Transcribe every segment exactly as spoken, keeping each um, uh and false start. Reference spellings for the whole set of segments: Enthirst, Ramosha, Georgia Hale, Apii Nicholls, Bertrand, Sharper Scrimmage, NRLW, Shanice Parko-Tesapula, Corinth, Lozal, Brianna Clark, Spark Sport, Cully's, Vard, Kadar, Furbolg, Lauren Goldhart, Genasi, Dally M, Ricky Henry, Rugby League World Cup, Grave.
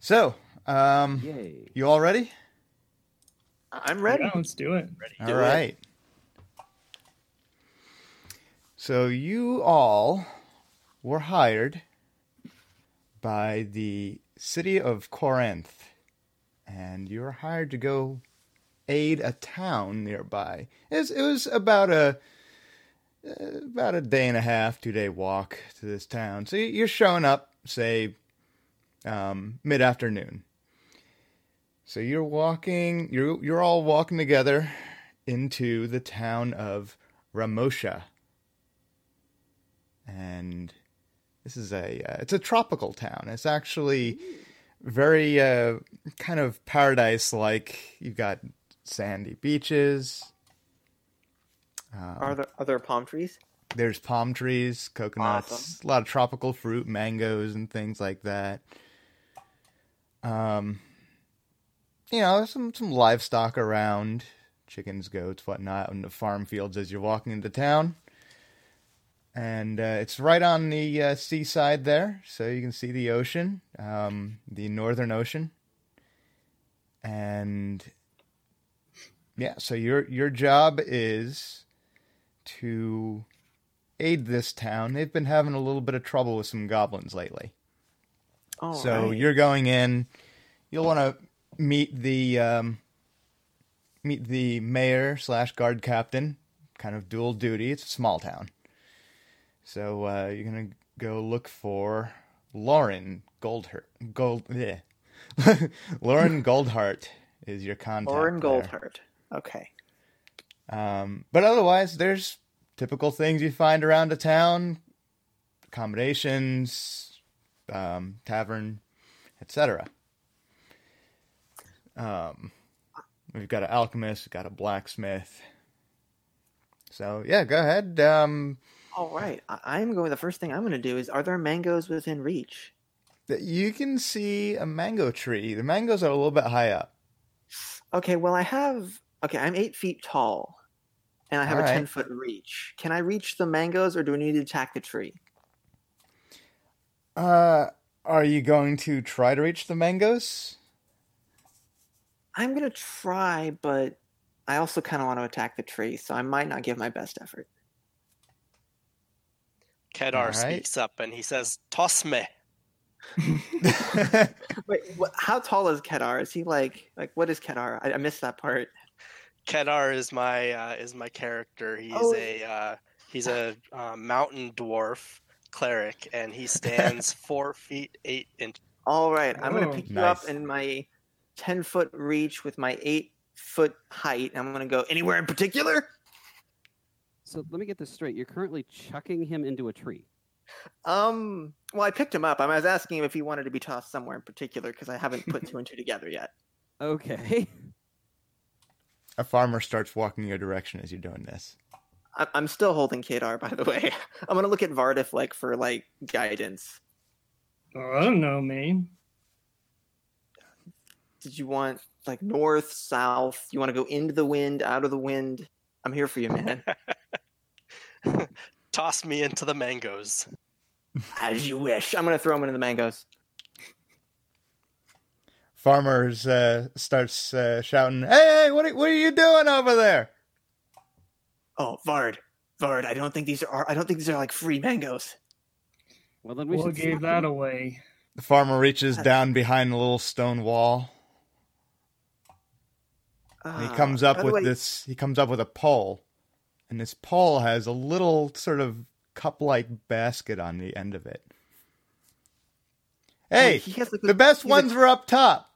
So, um, Yay. You all ready? I'm ready. Yeah, let's do it. Ready. All do right. It. So you all were hired by the city of Corinth, and you were hired to go aid a town nearby. It was, it was about a about a day and a half, two day walk to this town. So you're showing up, say, um, mid afternoon. So you're walking, you're you're all walking together into the town of Ramosha, and this is a uh, it's a tropical town. It's actually very uh, kind of paradise-like. You've got sandy beaches. Um, are there are there palm trees? There's palm trees, coconuts, awesome. A lot of tropical fruit, mangoes, and things like that. Um. You know, some, some livestock around, chickens, goats, whatnot, on the farm fields as you're walking into town. And uh, it's right on the uh, seaside there, so you can see the ocean, um, the Northern Ocean. And, yeah, so your your job is to aid this town. They've been having a little bit of trouble with some goblins lately. Oh, so right. You're going in, you'll want to... Meet the um, meet the mayor slash guard captain, kind of dual duty. It's a small town. So uh, you're going to go look for Lauren Goldhart. Gold, Lauren Goldhart is your contact. Lauren Goldhart. Okay. Um, but otherwise, there's typical things you find around a town. Accommodations, um, tavern, et cetera. Um, we've got an alchemist, we've got a blacksmith. So yeah, go ahead. Um, all right, I- I'm going. The first thing I'm going to do is: are there mangoes within reach? You can see a mango tree. The mangoes are a little bit high up. Okay. Well, I have. Okay, I'm eight feet tall, and I have all a right. ten foot reach. Can I reach the mangoes, or do we need to attack the tree? Uh, are you going to try to reach the mangoes? I'm going to try, but I also kind of want to attack the tree, so I might not give my best effort. Kadar right. speaks up, and he says, toss me. Wait, what, how tall is Kadar? Is he like, like what is Kadar? I, I missed that part. Kadar is my uh, is my character. He's oh. a uh, he's a uh, mountain dwarf cleric, and he stands four feet, eight inches. All right, I'm going to pick nice. you up in my... ten-foot reach with my eight-foot height. I'm going to go anywhere in particular? So let me get this straight. You're currently chucking him into a tree. Um. Well, I picked him up. I was asking him if he wanted to be tossed somewhere in particular because I haven't put two and two together yet. Okay. A farmer starts walking your direction as you're doing this. I- I'm still holding Kadar, by the way. I'm going to look at Vardif like, for like guidance. Oh, I don't know, man. Did you want, like, north, south? You want to go into the wind, out of the wind? I'm here for you, man. Toss me into the mangoes. As you wish. I'm going to throw him into the mangoes. Farmers uh, starts uh, shouting, hey, hey, what are, what are you doing over there? Oh, Vard. Vard, I don't think these are, I don't think these are, like, free mangoes. Well, then we we'll give that away. The farmer reaches down behind the little stone wall. And he comes up uh, with way, this. He comes up with a pole, and this pole has a little sort of cup-like basket on the end of it. Hey, he has, like, the a, best ones a... were up top.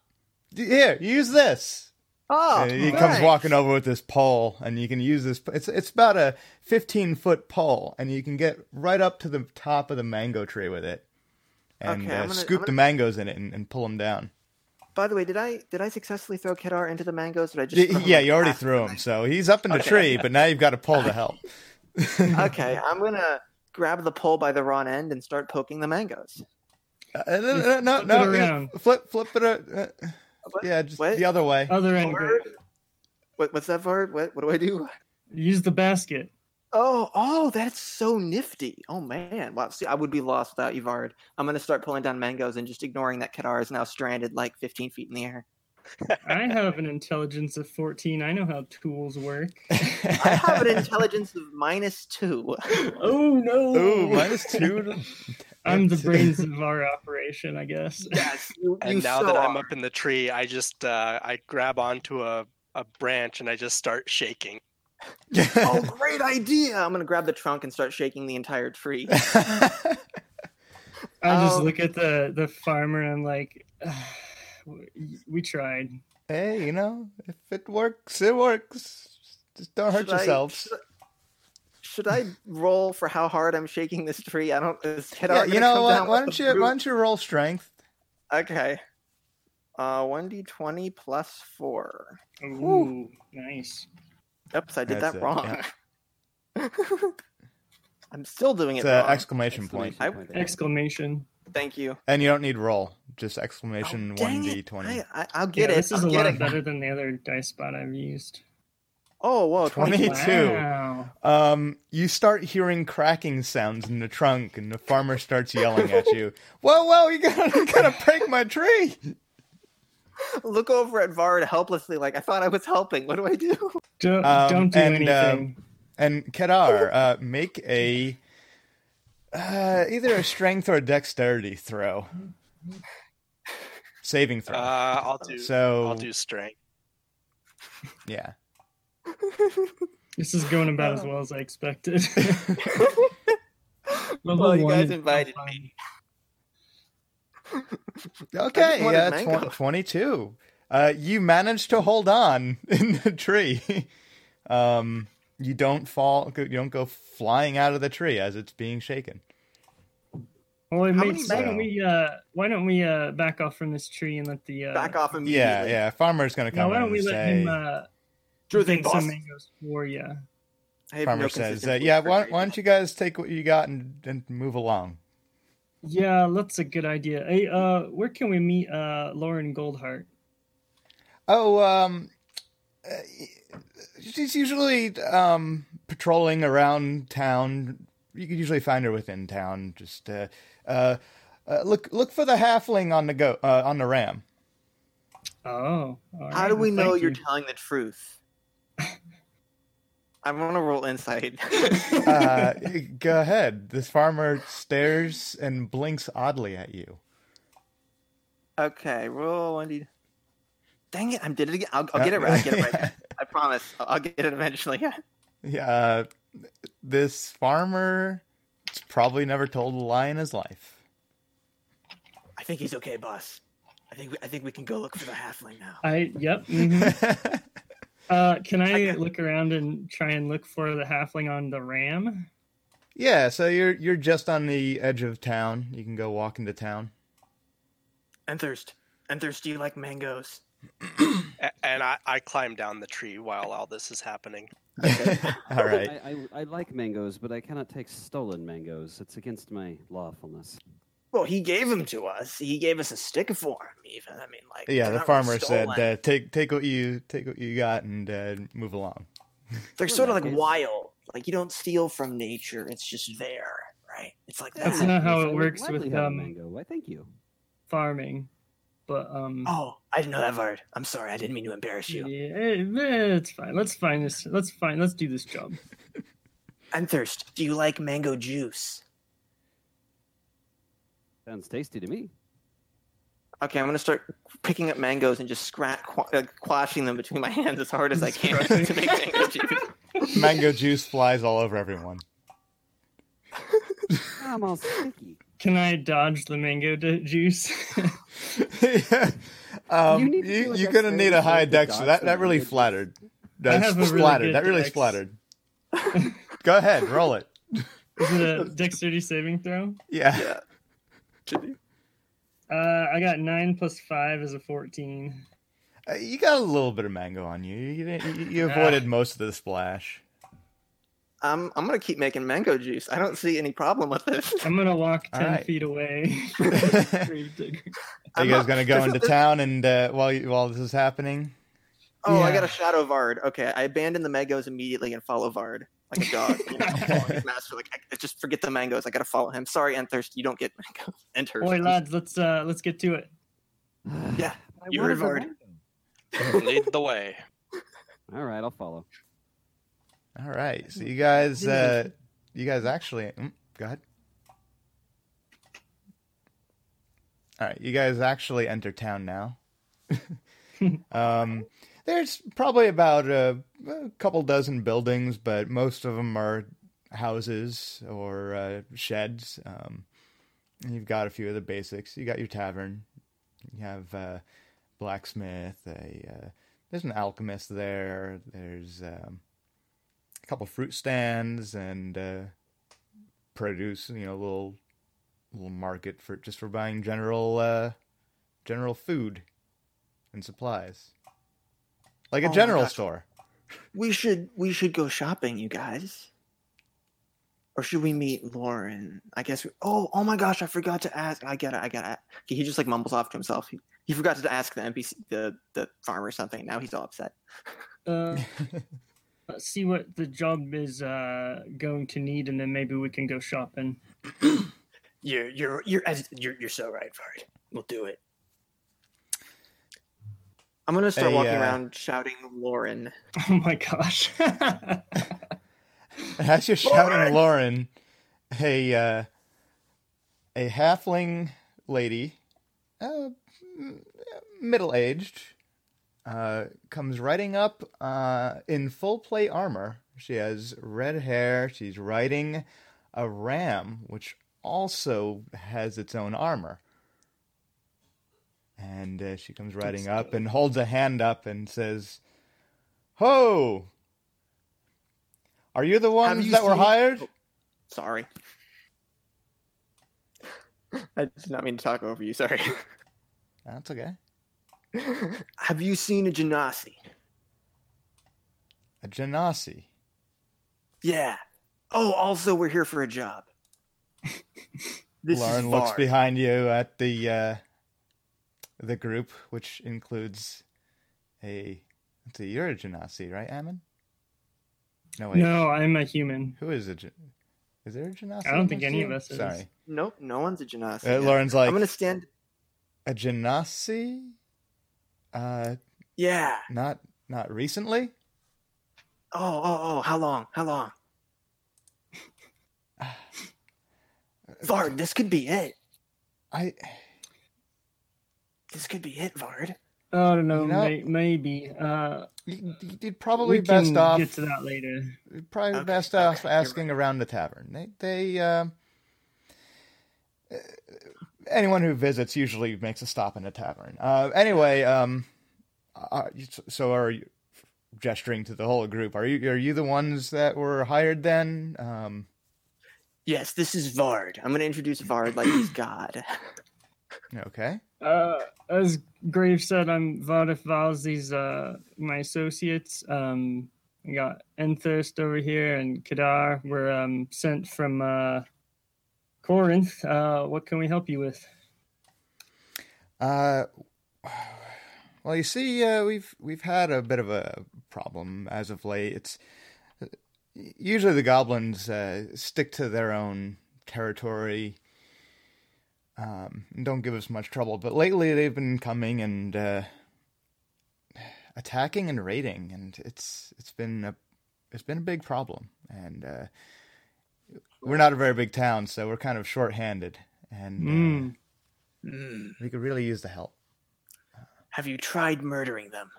Here, use this. Oh, and he nice. comes walking over with this pole, and you can use this. It's it's about a fifteen-foot pole, and you can get right up to the top of the mango tree with it, and okay, uh, gonna, scoop gonna... the mangoes in it and, and pull them down. By the way, did I did I successfully throw Kadar into the mangoes? Did I just? Did, yeah, you already threw him, so he's up in the okay. tree. But now you've got a pole to help. Okay, I'm gonna grab the pole by the raw end and start poking the mangoes. Uh, no, no, no, no flip, flip it. Uh, what? Yeah, just what? the other way. Other end. What, what's that for? What? What do I do? Use the basket. Oh, oh, that's so nifty. Oh, man. Wow. See, I would be lost without Ivard. I'm going to start pulling down mangoes and just ignoring that Kadar is now stranded like fifteen feet in the air. I have an intelligence of fourteen. I know how tools work. I have an intelligence of minus two. Oh, no. Oh, minus two? I'm the brains of our operation, I guess. Yes. You, and you now so that I'm are. up in the tree, I just uh, I grab onto a, a branch and I just start shaking. Oh, great idea! I'm gonna grab the trunk and start shaking the entire tree. I um, just look at the, the farmer and I'm like, we tried. Hey, you know, if it works, it works. Just don't hurt should yourselves. I, should, I, should I roll for how hard I'm shaking this tree? I don't. Is it yeah, you know what? Why don't you root? why don't you roll strength? Okay. Uh, one d twenty plus four. Ooh, Ooh. Nice. Oops, I did That's that wrong. It, yeah. I'm still doing it's it wrong. Exclamation, exclamation point. point. I, exclamation. Thank you. And you don't need roll. Just exclamation oh, one d twenty. I, I'll get yeah, it. This is I'll a lot it. better than the other dice spot I've used. Oh, whoa. twenty-two. Wow. Um, you start hearing cracking sounds in the trunk, and the farmer starts yelling at you. Whoa, whoa, you gotta, you gotta break my tree. Look over at Vard helplessly, like, I thought I was helping. What do I do? Don't, um, don't do and, anything. Uh, and Kadar, uh, make a uh, either a strength or a dexterity throw, saving throw. Uh, I'll do. So I'll do strength. Yeah. This is going about as well as I expected. Well, you guys invited me. Okay, yeah, tw- twenty-two. Uh, you managed to hold on in the tree. um, you don't fall. You don't go flying out of the tree as it's being shaken. Well, it makes, why don't we? Uh, why don't we uh, back off from this tree and let the uh, back off immediately? Yeah, yeah. Farmer's gonna come. No, why don't we let say, him? Uh, sure thing, boss. Some mangoes for you. Farmer no says, uh, "Yeah, why, why don't you guys take what you got and, and move along?" Yeah, that's a good idea. Hey, uh, where can we meet uh, Lauren Goldhart? Oh, um, she's usually um, patrolling around town. You can usually find her within town. Just uh, uh, uh, look look for the halfling on the go uh, on the ram. Oh, all right. How do we well, know you're you. telling the truth? I want to roll insight. uh, go ahead. This farmer stares and blinks oddly at you. Okay, roll one d. Dang it! I did it again. I'll, I'll get it right. I'll get it right. I promise. I'll, I'll get it eventually. Yeah. Uh, this farmer has probably never told a lie in his life. I think he's okay, boss. I think we, I think we can go look for the halfling now. I yep. Mm-hmm. Uh, can I look around and try and look for the halfling on the ram? Yeah, so you're you're just on the edge of town. You can go walk into town. Enthirst, Enthirst, do you like mangoes? and I, I climb down the tree while all this is happening. Okay. All right. I, I, I like mangoes, but I cannot take stolen mangoes. It's against my lawfulness. Well, he gave them to us. He gave us a stick for him, even. I mean, like yeah, the farmer said, uh, "Take, take what you take what you got, and uh, move along." They're sort of like wild. Like you don't steal from nature; it's just there, right? It's like that. That's not how it works with um, mango. Why? Thank you. Farming, but um. Oh, I didn't know that, Vard. I'm sorry. I didn't mean to embarrass you. Yeah, it's fine. Let's find this. Let's find. Let's do this job. I'm thirsty. Do you like mango juice? Sounds tasty to me. Okay, I'm going to start picking up mangoes and just scratch, quashing them between my hands as hard as I can to make mango juice. Mango juice flies all over everyone. I'm all sticky. Can I dodge the mango d- juice? yeah. um, you need you, you're going to need a high dex. That, that really flattered. That's flattered. Really that really flattered. Go ahead, roll it. Is it a dexterity saving throw? Yeah. Yeah. Uh, I got nine plus five is a fourteen. Uh, you got a little bit of mango on you. You, didn't, you, you avoided uh, most of the splash. I'm I'm gonna keep making mango juice. I don't see any problem with this. I'm gonna walk ten right. feet away. Are you guys not, gonna go into town and uh, while you, while this is happening? Oh, yeah. I got a shadow Vard. Okay, I abandon the mangoes immediately and follow Vard. like a dog. You know, following his master. Like, I just forget the mangoes. I gotta follow him. Sorry, Enthirst, you don't get mangoes. Enthirst. Boy, lads, let's uh, let's get to it. Yeah, you heard already. Lead the way. All right, I'll follow. All right, so you guys, uh, you guys actually, mm, go ahead. All right, you guys actually enter town now. um, there's probably about a, a couple dozen buildings, but most of them are houses or uh, sheds. Um, and you've got a few of the basics. You got your tavern. You have a blacksmith. A uh, there's an alchemist there. There's um, a couple fruit stands and uh, produce. You know, little. Little market for just for buying general, uh, general food and supplies, like a oh general store. We should we should go shopping, you guys, or should we meet Lauren? I guess. We, oh, oh my gosh, I forgot to ask. I gotta, I gotta. He just like mumbles off to himself. He, he forgot to ask the N P C, the the farmer, or something. Now he's all upset. Uh, let's see what the job is uh, going to need, and then maybe we can go shopping. You're you're you're you're you're so right, Fard. We'll do it. I'm gonna start hey, walking uh, around shouting Lauren. Oh my gosh! As you're Lauren! shouting Lauren, a uh, a halfling lady, uh, middle aged, uh, comes riding up uh, in full plate armor. She has red hair. She's riding a ram, which also has its own armor. And uh, she comes riding up and holds a hand up and says, "Ho! Are you the ones you that seen... were hired?" Oh, sorry. I did not mean to talk over you, sorry. That's okay. Have you seen a genasi? A genasi? Yeah. Oh, also we're here for a job. This Lauren looks behind you at the uh, the group, which includes a. Let's see, you're a genasi, right, Ammon? No, wait. No, I'm a human. Who is a genasi? Is there a genasi? I don't think any of us is. Sorry. Nope, no one's a genasi. Uh, Lauren's like. I'm gonna stand. A genasi? Uh. Yeah. Not not recently. Oh oh oh! How long? How long? Vard, this could be it. I. This could be it, Vard. Oh, no, you know, may, maybe. Uh, you'd probably best off. Get to that later. Probably okay, best okay, off asking right. around the tavern. They, they um, uh, anyone who visits usually makes a stop in a tavern. Uh, anyway, um, are, so are you gesturing to the whole group? Are you are you the ones that were hired then? Um. Yes, this is Vard. I'm going to introduce Vard like he's God. Okay. Uh, as Grave said, I'm Vard of Valzi's, uh, my associates. Um, we got Enthirst over here and Kadar. We're um, sent from uh, Corinth. Uh, what can we help you with? Uh, well, you see, uh, we've we've had a bit of a problem as of late. It's usually the goblins uh, stick to their own territory um, and don't give us much trouble. But lately they've been coming and uh, attacking and raiding, and it's it's been a it's been a big problem. And uh, we're not a very big town, so we're kind of short-handed, and mm. Uh, mm. we could really use the help. Have you tried murdering them?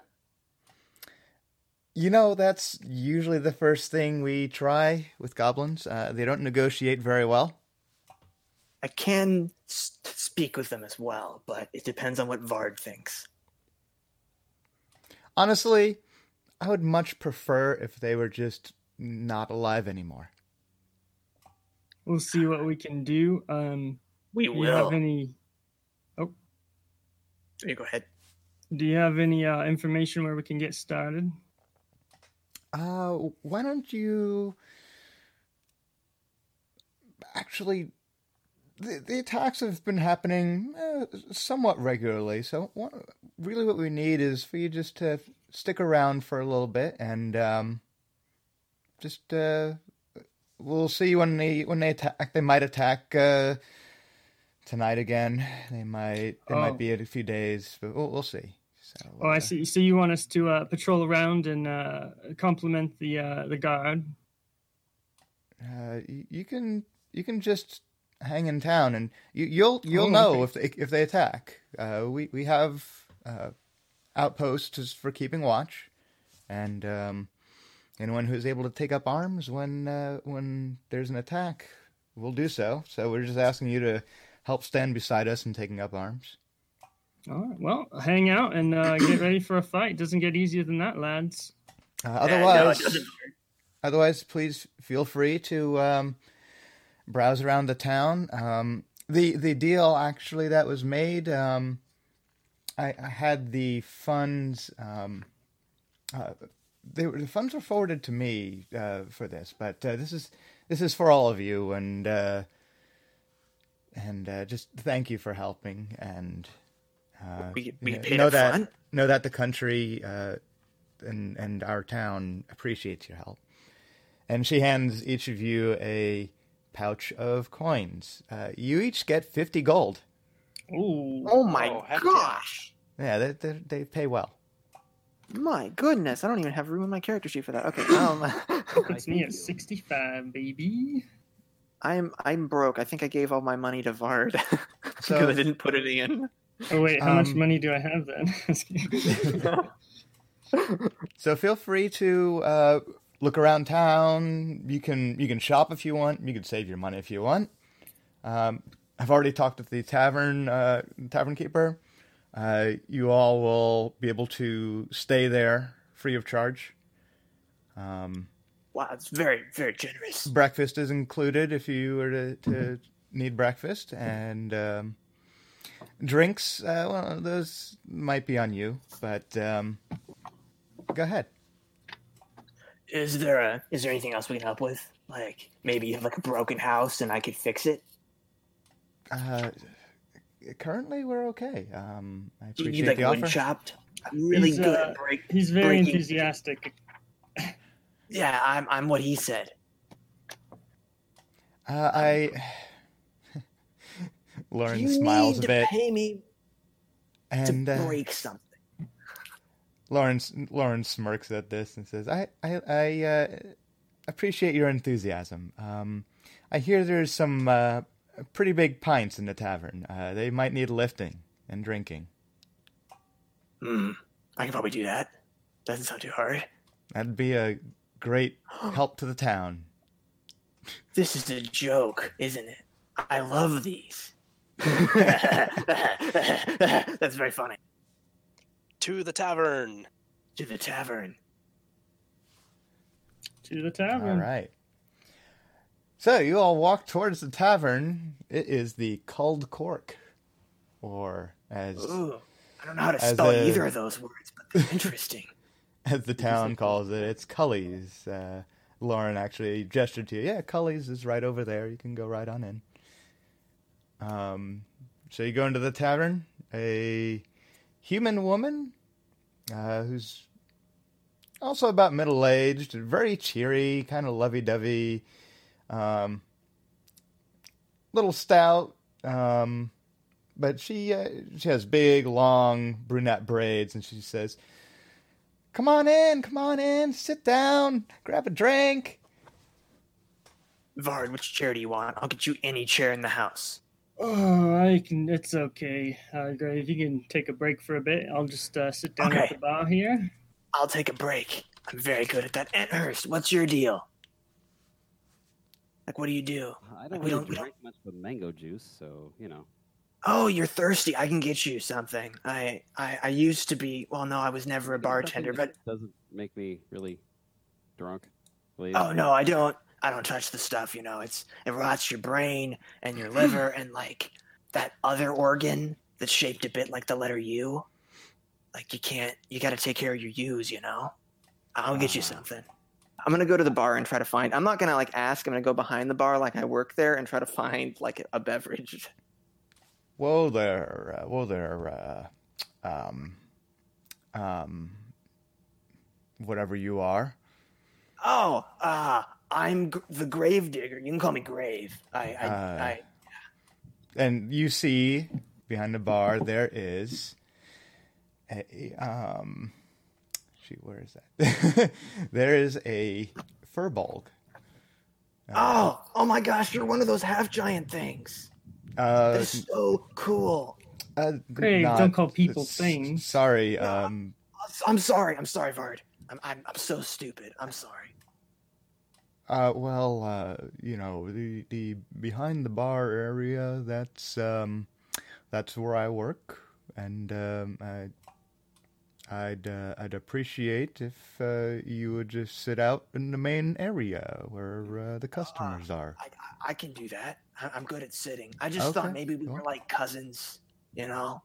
You know, that's usually the first thing we try with goblins. Uh, they don't negotiate very well. I can s- speak with them as well, but it depends on what Vard thinks. Honestly, I would much prefer if they were just not alive anymore. We'll see what we can do. Um, we do will. Do you have any... Oh. Here, go ahead. Do you have any uh, information where we can get started? Uh, why don't you actually, the, the attacks have been happening uh, somewhat regularly, so what, really what we need is for you just to stick around for a little bit and um, just uh, we'll see when they when they attack. They might attack uh, tonight again. They might. It oh. might be a few days, but we'll, we'll see. So, oh, uh, I see. So you want us to uh, patrol around and uh, compliment the uh, the guard? Uh, you can you can just hang in town, and you, you'll you'll oh, know okay. if they, if they attack. Uh, we we have uh, outposts for keeping watch, and. Um, Anyone who's able to take up arms when uh, when there's an attack will do so. So we're just asking you to help stand beside us in taking up arms. All right. Well, hang out and uh, get ready for a fight. Doesn't get easier than that, lads. Uh, otherwise, yeah, no, otherwise, please feel free to um, browse around the town. Um, the the deal actually that was made. Um, I, I had the funds. Um, uh, They were, the funds were forwarded to me uh, for this, but uh, this is this is for all of you, and uh, and uh, just thank you for helping. And uh, we we paid know that front. know that the country uh, and and our town appreciates your help. And she hands each of you a pouch of coins. Uh, you each get fifty gold. Ooh, oh my oh, gosh! Yeah, they, they they pay well. My goodness, I don't even have room in my character sheet for that. Okay, um, it's me at sixty-five, baby. I'm I'm broke. I think I gave all my money to Vard because so, I didn't put it in. Oh wait, how um, much money do I have then? So feel free to uh, look around town. You can you can shop if you want. You can save your money if you want. Um, I've already talked with the tavern uh, tavern keeper. Uh, you all will be able to stay there free of charge. Um, wow, it's very, very generous. Breakfast is included if you were to, to need breakfast. And um, drinks, uh, well, those might be on you, but um, go ahead. Is there a, is there anything else we can help with? Like, maybe you have like a broken house and I could fix it? Uh... Currently, we're okay. Um, I appreciate you like the offer. Wood chopped. I'm really he's, good. Uh, at break, he's very breaking. enthusiastic. Yeah, I'm. I'm what he said. Uh, I. Lauren you smiles need a bit. To pay me and to break uh, something. Lauren Lauren smirks at this and says, "I I I uh, appreciate your enthusiasm. Um, I hear there's some." Uh, Pretty big pints in the tavern. Uh, they might need lifting and drinking. Hmm. I can probably do that. Doesn't sound too hard. That'd be a great help to the town. This is a joke, isn't it? I love these. That's very funny. To the tavern. To the tavern. To the tavern. All right. So you all walk towards the tavern. It is the Culled Cork, or as Ooh, I don't know how to spell a, either of those words, but they're interesting. As the town calls it, it's Cully's. Uh, Lauren actually gestured to you. Yeah, Cully's is right over there. You can go right on in. Um, so you go into the tavern. A human woman uh, who's also about middle aged, very cheery, kind of lovey dovey. Um, little stout, um, but she uh, she has big, long brunette braids, and she says, "Come on in, come on in, sit down, grab a drink." Vard, which chair do you want? I'll get you any chair in the house. Oh, I can. It's okay. Uh, Grave, you can take a break for a bit. I'll just uh, sit down okay. at the bar here. I'll take a break. I'm very good at that. Enthirst, what's your deal? Like, what do you do? I don't like, really we don't, drink we don't... much with mango juice, so, you know. Oh, you're thirsty. I can get you something. I, I, I used to be... Well, no, I was never a bartender, but... doesn't make me really drunk. Please. Oh, no, I don't. I don't touch the stuff, you know. It's It rots your brain and your liver and, like, that other organ that's shaped a bit like the letter U. Like, you can't... You got to take care of your U's, you know? I'll get you something. I'm going to go to the bar and try to find... I'm not going to, like, ask. I'm going to go behind the bar like I work there and try to find, like, a beverage. Whoa there. Uh, whoa there. Uh, um, um, whatever you are. Oh, uh, I'm g- the grave digger. You can call me Grave. I, I, uh, I yeah. And you see behind the bar there is a um. Shoot, where is that? There is a furbolg. Uh, oh, oh my gosh! You're one of those half giant things. Uh, that is so cool. Uh, Grave, not, don't call people things. Sorry. No, um, I'm sorry. I'm sorry, Vard. I'm, I'm I'm so stupid. I'm sorry. Uh, well, uh, you know, the the behind the bar area. That's um, that's where I work, and um, I, I'd uh, I'd appreciate if uh, you would just sit out in the main area where uh, the customers uh, are. I, I can do that. I'm good at sitting. I just okay. thought maybe we cool. were like cousins, you know,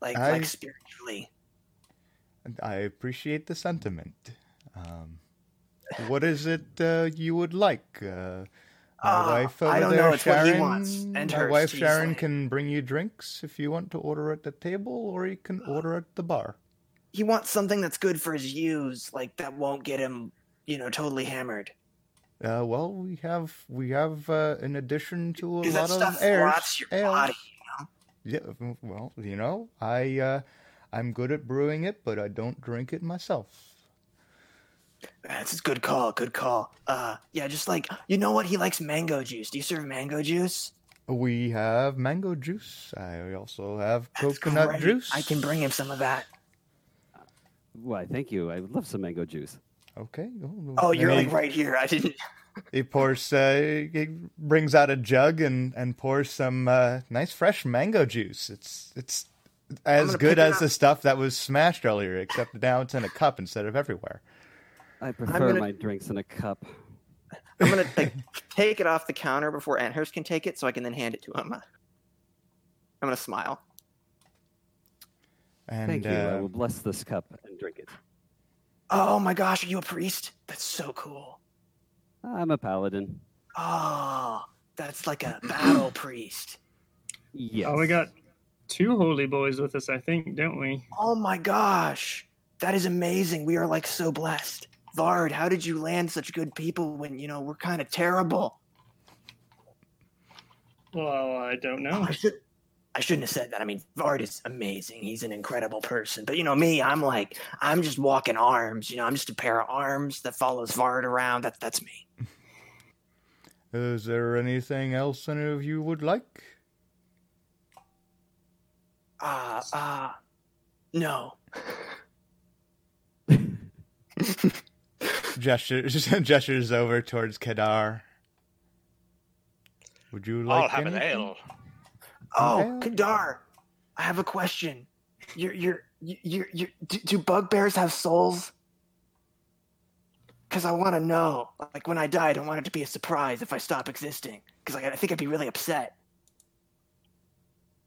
like I, like spiritually. I appreciate the sentiment. Um, what is it uh, you would like? Uh, my uh, wife over I don't there, know. It's Sharon, what he wants. My wife Sharon like, can bring you drinks if you want to order at the table, or you can uh, order at the bar. He wants something that's good for his use, like that won't get him, you know, totally hammered. Uh, well, we have we have uh, in addition to a lot that stuff of air, your air. Body, you know? Yeah, well, you know, I uh, I'm good at brewing it, but I don't drink it myself. That's a good call, good call. Uh, yeah, just like you know what, he likes mango juice. Do you serve mango juice? We have mango juice. I also have that's coconut great. Juice. I can bring him some of that. Why, thank you. I would love some mango juice. Okay. Oh, oh you're like right here. I didn't. He pours, uh, he brings out a jug and, and pours some uh, nice fresh mango juice. It's it's as good as the stuff that was smashed earlier, except now it's in a cup instead of everywhere. I prefer gonna... my drinks in a cup. I'm going to take it off the counter before Enthirst can take it so I can then hand it to him. I'm going to smile. And, Thank you. Uh, I will bless this cup and drink it. Oh my gosh, are you a priest? That's so cool. I'm a paladin. Oh, that's like a battle priest. Yes. Oh, we got two holy boys with us, I think, don't we? Oh my gosh, that is amazing. We are like so blessed. Vard, how did you land such good people when, you know, we're kind of terrible? Well, I don't know. I shouldn't have said that. I mean, Vard is amazing. He's an incredible person. But, you know, me, I'm like, I'm just walking arms. You know, I'm just a pair of arms that follows Vard around. That, that's me. Is there anything else any of you would like? Uh, uh, no. gestures, gestures over towards Kadar. Would you like I'll anything? Have an ale. Oh, okay. Kadar, I have a question. You're, you're, you're, you're, do, do bugbears have souls? Because I want to know. Like, when I die, I don't want it to be a surprise if I stop existing. Because like, I think I'd be really upset.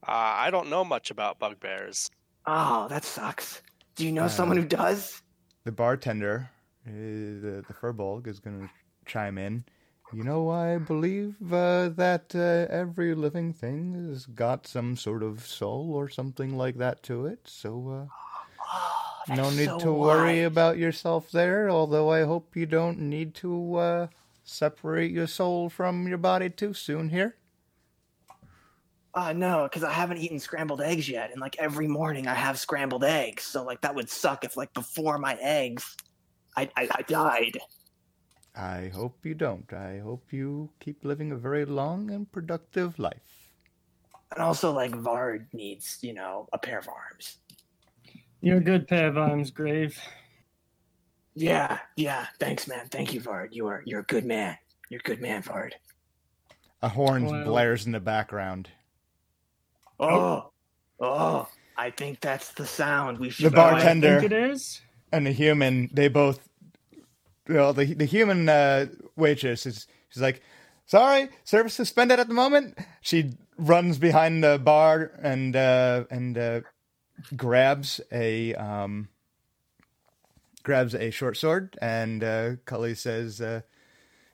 Uh, I don't know much about bugbears. Oh, that sucks. Do you know uh, someone who does? The bartender, uh, the, the furbolg, is going to chime in. You know, I believe uh, that uh, every living thing has got some sort of soul or something like that to it, so uh, oh, no need so to worry wise. About yourself there, although I hope you don't need to uh, separate your soul from your body too soon here. Uh, no, because I haven't eaten scrambled eggs yet, and, like, every morning I have scrambled eggs, so, like, that would suck if, like, before my eggs, I, I, I died. I hope you don't. I hope you keep living a very long and productive life. And also, like, Vard needs, you know, a pair of arms. You're a good pair of arms, Grave. Yeah, yeah. Thanks, man. Thank you, Vard. You are, you're a good man. You're a good man, Vard. A horn well. blares in the background. Oh, oh, I think that's the sound we should The bartender I think it is. And the human, they both... Well, the the human uh, waitress is she's like, sorry, service suspended at the moment. She runs behind the bar and uh, and uh, grabs a um, grabs a short sword. And uh, Cully says, uh,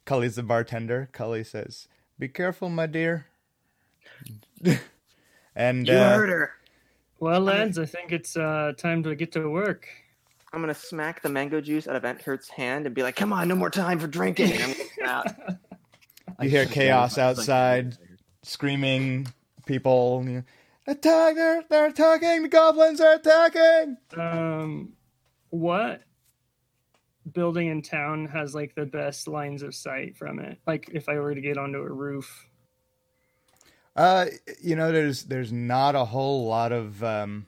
Cully's the bartender. Cully says, "Be careful, my dear." And you uh, heard her. Well, lads, I think it's uh, time to get to work. I'm going to smack the mango juice out of Enthirst's hand and be like, come on, no more time for drinking. I'm going to out. You hear chaos outside, screaming, people. You know, attack! They're, they're attacking! The goblins are attacking! Um, what building in town has, like, the best lines of sight from it? Like, if I were to get onto a roof? Uh, you know, there's there's not a whole lot of um,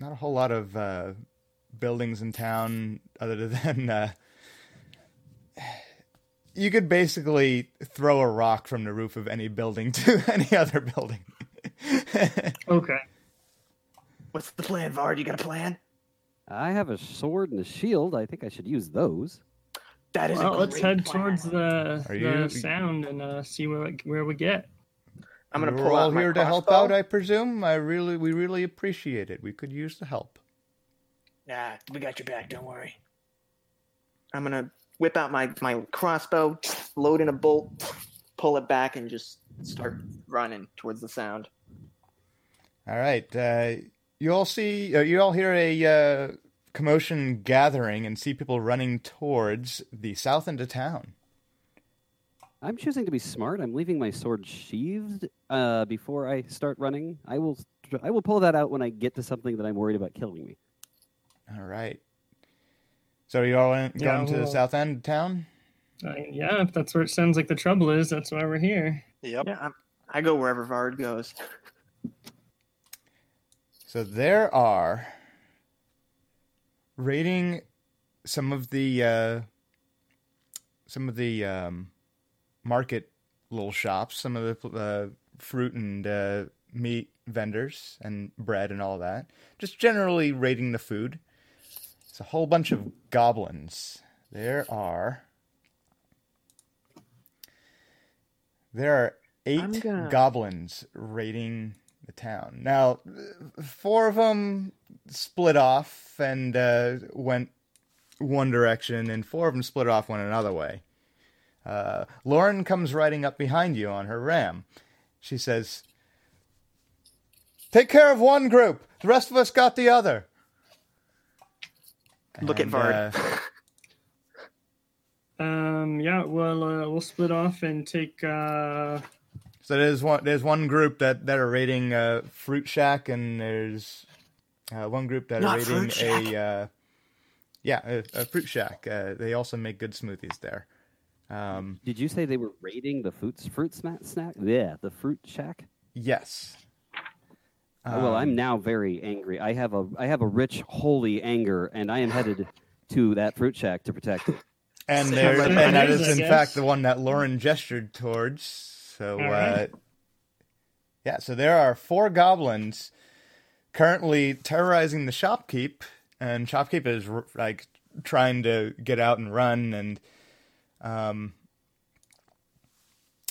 not a whole lot of uh, buildings in town other than uh, you could basically throw a rock from the roof of any building to any other building. Okay. What's the plan, Vard? You got a plan? I have a sword and a shield. I think I should use those. That is well, a let's head plan. Towards the, the sound and uh, see where where we get. I'm gonna pull out my crossbow. We're all here to help out, I presume. I really, we really appreciate it. We could use the help. Nah, we got your back. Don't worry. I'm gonna whip out my, my crossbow, load in a bolt, pull it back, and just start running towards the sound. All right. Uh, you all see. Uh, you all hear a. Uh, commotion gathering and see people running towards the south end of town. I'm choosing to be smart. I'm leaving my sword sheathed uh, before I start running. I will I will pull that out when I get to something that I'm worried about killing me. All right. So you all going yeah, well, to the south end of town? Uh, yeah, if that's where it sounds like the trouble is, that's why we're here. Yep. Yeah, I'm, I go wherever Vard goes. So there are... raiding some of the uh, some of the um, market little shops, some of the uh, fruit and uh, meat vendors and bread and all that. Just generally raiding the food. It's a whole bunch of goblins. There are there are eight gonna... goblins raiding the town. Now, four of them split off and uh, went one direction, and four of them split off went another way. Uh, Lauren comes riding up behind you on her ram. She says, "Take care of one group. The rest of us got the other." Look and, at Vard. Uh, um. Yeah. Well, uh, we'll split off and take. Uh... So there's one there's one group that, that are raiding a fruit shack, and there's uh, one group that Not are raiding a uh, yeah a, a fruit shack. Uh, they also make good smoothies there. Um, Did you say they were raiding the fruit fruit snack, snack? Yeah, the fruit shack. Yes. Um, well, I'm now very angry. I have a I have a rich holy anger, and I am headed to that fruit shack to protect it. And there, and that is in fact the one that Lauren gestured towards. So, uh, yeah, so there are four goblins currently terrorizing the shopkeep, and shopkeep is, like, trying to get out and run, and, um,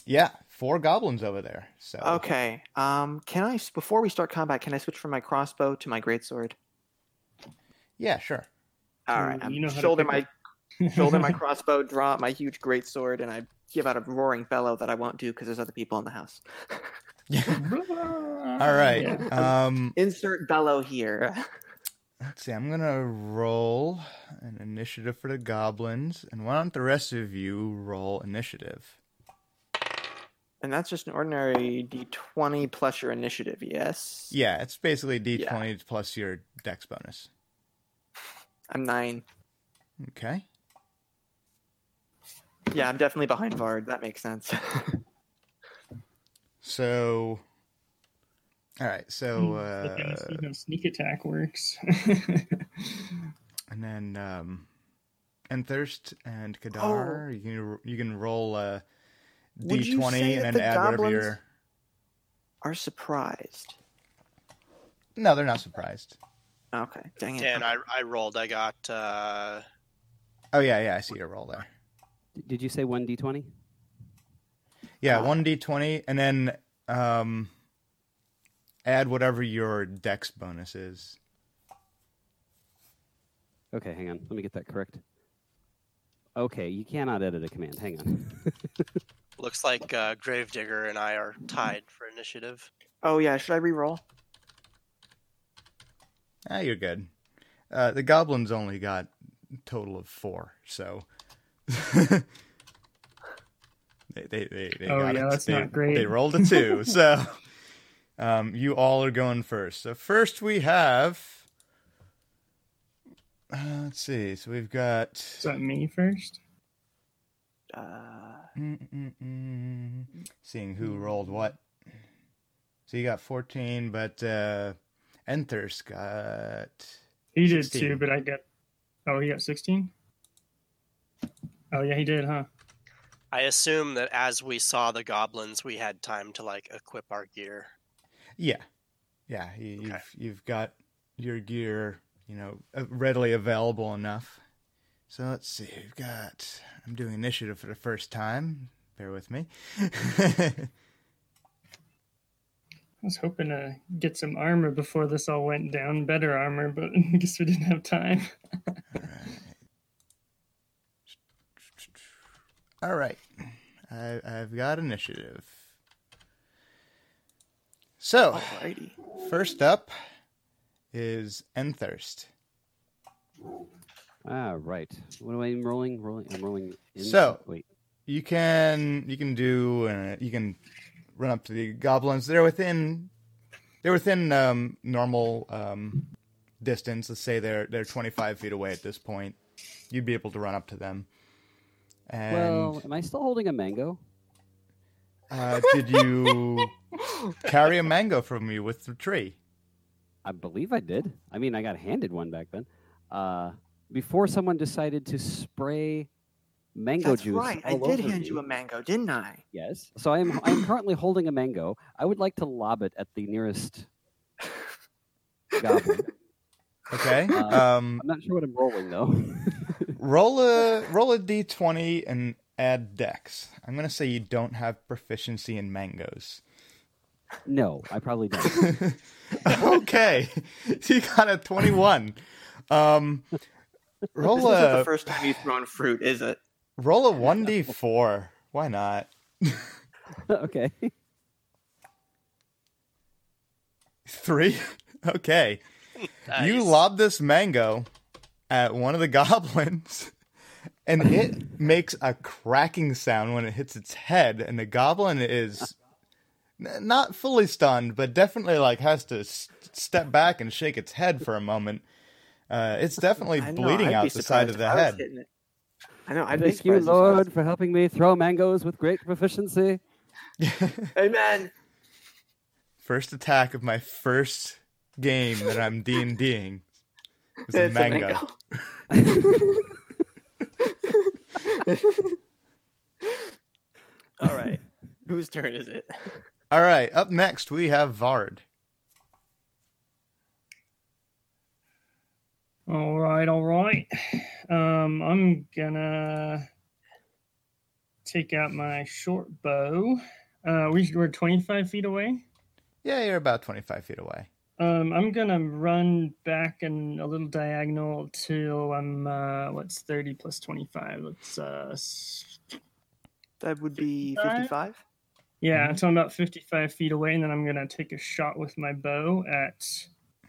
yeah, four goblins over there, so. Okay, um, can I, before we start combat, can I switch from my crossbow to my greatsword? Yeah, sure. All right, you know, shoulder my, shoulder my crossbow, draw my huge greatsword, and I... give out a roaring bellow that I won't do because there's other people in the house. All right. Um, Insert bellow here. Let's see. I'm going to roll an initiative for the goblins. And why don't the rest of you roll initiative? And that's just an ordinary d twenty plus your initiative, yes? Yeah, it's basically d twenty yeah. plus your dex bonus. I'm nine. Okay. Yeah, I'm definitely behind Vard. That makes sense. So, all right. So, uh, yeah, sneak, no sneak attack works. And then, um, Enthirst and Kadar, oh. you can you can roll a d twenty and then add whatever your. Are surprised? No, they're not surprised. Okay, dang it! And I I rolled. I got. Uh... Oh yeah, yeah. I see your roll there. Did you say one d twenty? Yeah, one d twenty, and then um, add whatever your dex bonus is. Okay, hang on. Let me get that correct. Okay, you cannot edit a command. Hang on. Looks like uh, Gravedigger and I are tied for initiative. Oh, yeah. Should I reroll? Ah, you're good. Uh, the goblins only got a total of four, so... They they they, they oh, got yeah, it. That's they, not great. They rolled a two. So um, you all are going first. So first we have. Uh, let's see. So we've got. Is that me first? Uh... Seeing who rolled what. So you got fourteen, but uh, Enthirst got. He did sixteen. Too, but I got. Oh, he got sixteen? Oh, yeah, he did, huh? I assume that as we saw the goblins, we had time to, like, equip our gear. Yeah. Yeah. You, okay. you've, you've got your gear, you know, readily available enough. So let's see. We've got... I'm doing initiative for the first time. Bear with me. I was hoping to get some armor before this all went down. Better armor, but I guess we didn't have time. All right. All right. I, I've got initiative. So, alrighty. First up... is Enthirst. Ah, right. What am I rolling? Rolling. I'm rolling. In. So wait, you can you can do uh, you can run up to the goblins. They're within they're within um, normal um, distance. Let's say they're they're twenty-five feet away at this point. You'd be able to run up to them. And, well, am I still holding a mango? Uh, did you carry a mango from you with the tree? I believe I did. I mean, I got handed one back then. Uh, before someone decided to spray mango That's juice. That's right. I did hand me. you a mango, didn't I? Yes. So I'm I'm currently holding a mango. I would like to lob it at the nearest goblin. Okay. Uh, um, I'm not sure what I'm rolling though. roll a roll a d twenty and add dex. I'm gonna say you don't have proficiency in mangoes. No, I probably don't. Okay. You got a twenty-one. Um, roll this a... This is the first time you've thrown fruit, is it? Roll a one d four. Why not? Okay. Three? Okay. Nice. You lob this mango at one of the goblins, and it makes a cracking sound when it hits its head, and the goblin is... not fully stunned, but definitely like has to s- step back and shake its head for a moment. Uh, it's definitely know, bleeding I'd out the side of the I head. I know. I'd Thank you, Lord, for helping me throw mangoes with great proficiency. Amen. First attack of my first game that I'm D and D-ing is a mango. A mango. All right. Whose turn is it? All right, up next we have Vard. All right, all right. Um, I'm gonna take out my short bow. Uh, we, we're twenty-five feet away? Yeah, you're about twenty-five feet away. Um, I'm gonna run back and a little diagonal till I'm, uh, what's thirty plus twenty-five? Let's, uh, that would be fifty-five? Yeah, until I'm about fifty-five feet away, and then I'm going to take a shot with my bow at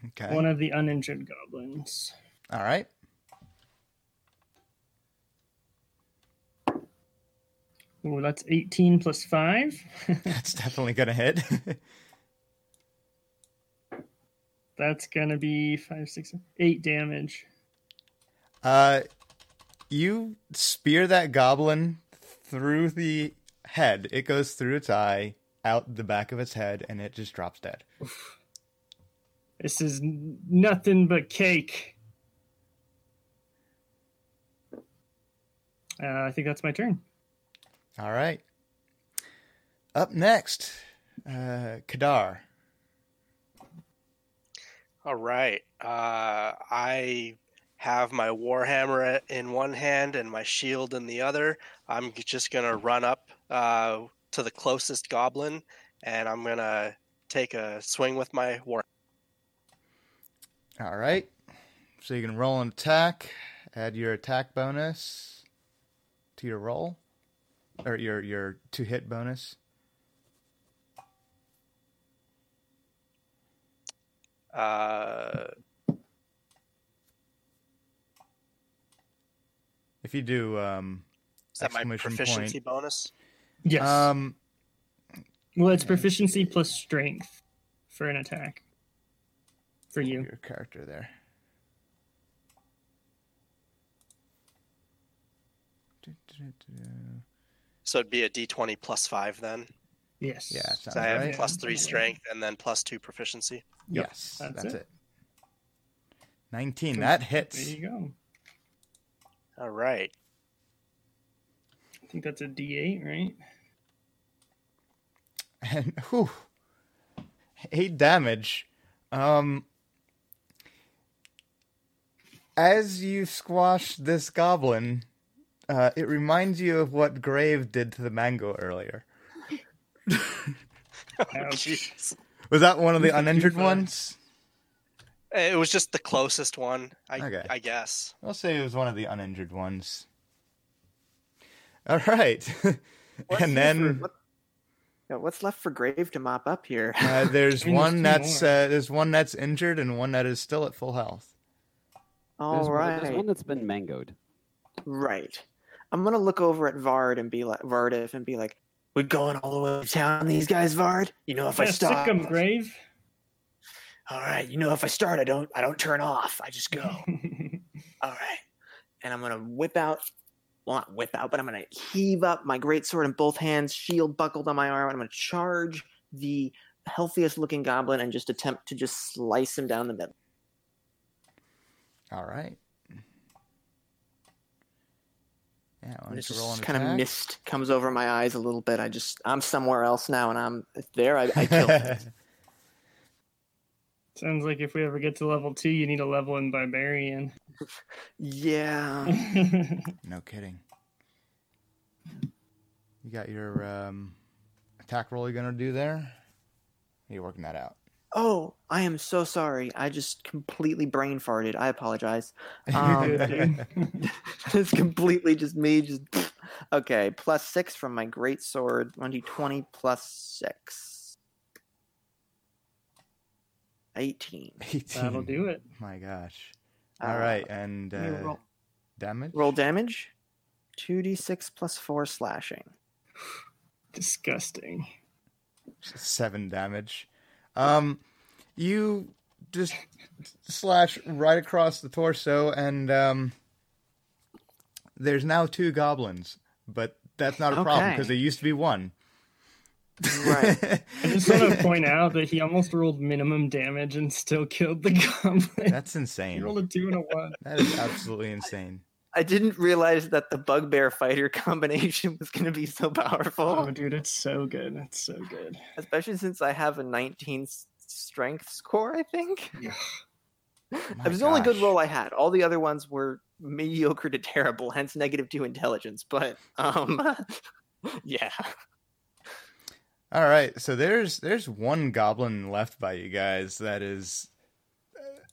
okay. one of the uninjured goblins. All right. Ooh, that's eighteen plus five. That's definitely going to hit. That's going to be five, six, eight damage. Uh, you spear that goblin through the... head. It goes through its eye, out the back of its head, and it just drops dead. This is nothing but cake. Uh, I think that's my turn. All right. Up next, uh, Kadar. All right. Uh, I... have my warhammer in one hand and my shield in the other. I'm just going to run up uh, to the closest goblin, and I'm going to take a swing with my warhammer. All right. So you can roll an attack, add your attack bonus to your roll, or your, your two-hit bonus. Uh... If you do um, is that my proficiency point, bonus? Yes. Um, well, it's proficiency plus strength for an attack. For you. Your character there. So it'd be a d twenty plus five then? Yes. Yeah, so I have right. plus three strength and then plus two proficiency. Yep. Yes, that's, that's it. it. nineteen, that hits. There you go. All right. I think that's a d eight, right? And, whew, eight damage. Um, as you squash this goblin, uh, it reminds you of what Grave did to the mango earlier. Oh, was that one of the uninjured ones? It was just the closest one, I, okay. I guess. I'll say it was one of the uninjured ones. All right. And then... For, what, yeah, what's left for Grave to mop up here? Uh, there's one that's uh, there's one that's injured and one that is still at full health. All there's right. One, there's one that's been mangoed. Right. I'm going to look over at Vard and be like, Vardif and be like, we're going all the way to town, these guys, Vard. You know, if yeah, I stop... Sick 'em, Grave. All right, you know, if I start, I don't I don't turn off. I just go. All right. And I'm going to whip out, well, not whip out, but I'm going to heave up my greatsword in both hands, shield buckled on my arm, and I'm going to charge the healthiest-looking goblin and just attempt to just slice him down the middle. All right. Yeah, why don't you roll an attack? Kind of mist comes over my eyes a little bit. I just, I'm somewhere else now, and I'm there. I, I killed him. Sounds like if we ever get to level two, you need a level in Barbarian. Yeah. No kidding. You got your um, attack roll you're going to do there? You're working that out. Oh, I am so sorry. I just completely brain farted. I apologize. Um, it's completely just me. Just okay, plus six from my greatsword. one d twenty plus six. eighteen. eighteen. That'll do it. My gosh. All uh, right, and uh, roll. damage? Roll damage. two d six plus four slashing. Disgusting. seven damage. Um, you just slash right across the torso, and um, there's now two goblins, but that's not a okay. problem, because there used to be one. Right. I just want to point out that he almost rolled minimum damage and still killed the goblin. That's insane. He rolled a two and a one. That is absolutely insane. I, I didn't realize that the bugbear fighter combination was going to be so powerful. Oh, dude, it's so good. It's so good. Especially since I have a nineteen strength score, I think. Yeah. Oh it was gosh. the only good roll I had. All the other ones were mediocre to terrible, hence negative two intelligence. But, um, yeah. All right, so there's there's one goblin left by you guys that is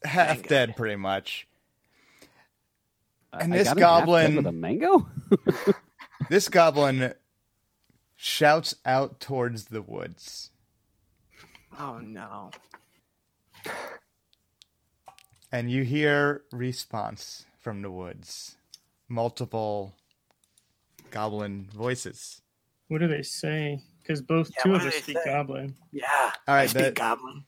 half mango. dead, pretty much. And I this goblin, with a mango. This goblin shouts out towards the woods. Oh no! And you hear response from the woods, multiple goblin voices. What do they say? Because both yeah, two of us speak say? goblin. Yeah. All right. I speak the, goblin.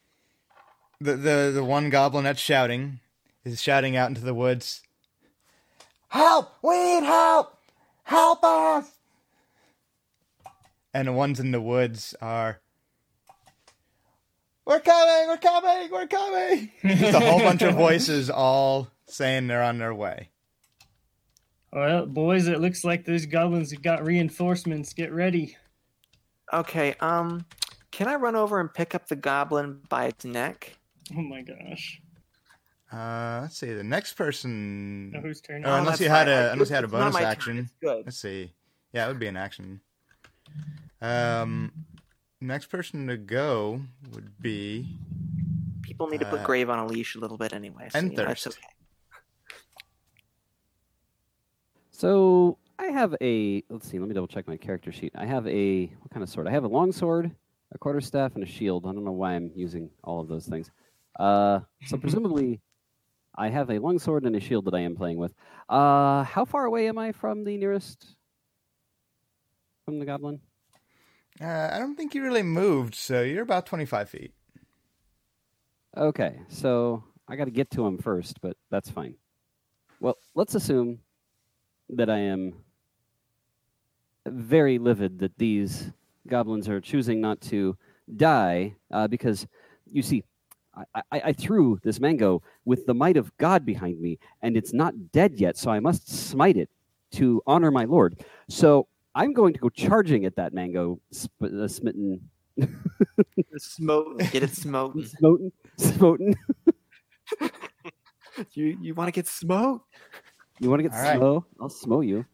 The, the the one goblin that's shouting is shouting out into the woods. Help! We need help! Help us! And the ones in the woods are. We're coming! We're coming! We're coming! Just a whole bunch of voices all saying they're on their way. Well, boys, it looks like those goblins have got reinforcements. Get ready. Okay, um, can I run over and pick up the goblin by its neck? Oh my gosh. Uh, let's see, the next person... Oh, whose turn? Oh, oh, unless, you had a, unless you had a bonus action. Good. Let's see. Yeah, it would be an action. Um, next person to go would be... People need to put uh, Grave on a leash a little bit anyway. So, and you know, Thirst. That's okay. So... I have a, let's see, let me double check my character sheet. I have a, what kind of sword? I have a long sword, a quarterstaff, and a shield. I don't know why I'm using all of those things. Uh, so presumably, I have a long sword and a shield that I am playing with. Uh, how far away am I from the nearest, from the goblin? Uh, I don't think you really moved, so you're about twenty-five feet. Okay, so I got to get to him first, but that's fine. Well, let's assume that I am very livid that these goblins are choosing not to die, uh, because, you see, I, I, I threw this mango with the might of God behind me, and it's not dead yet, so I must smite it to honor my Lord. So I'm going to go charging at that mango, sp- uh, smitten. Smoten. Get it smoten. Smoten. Smoten. you you want to get smoked? You want to get right. smoked? I'll smote you.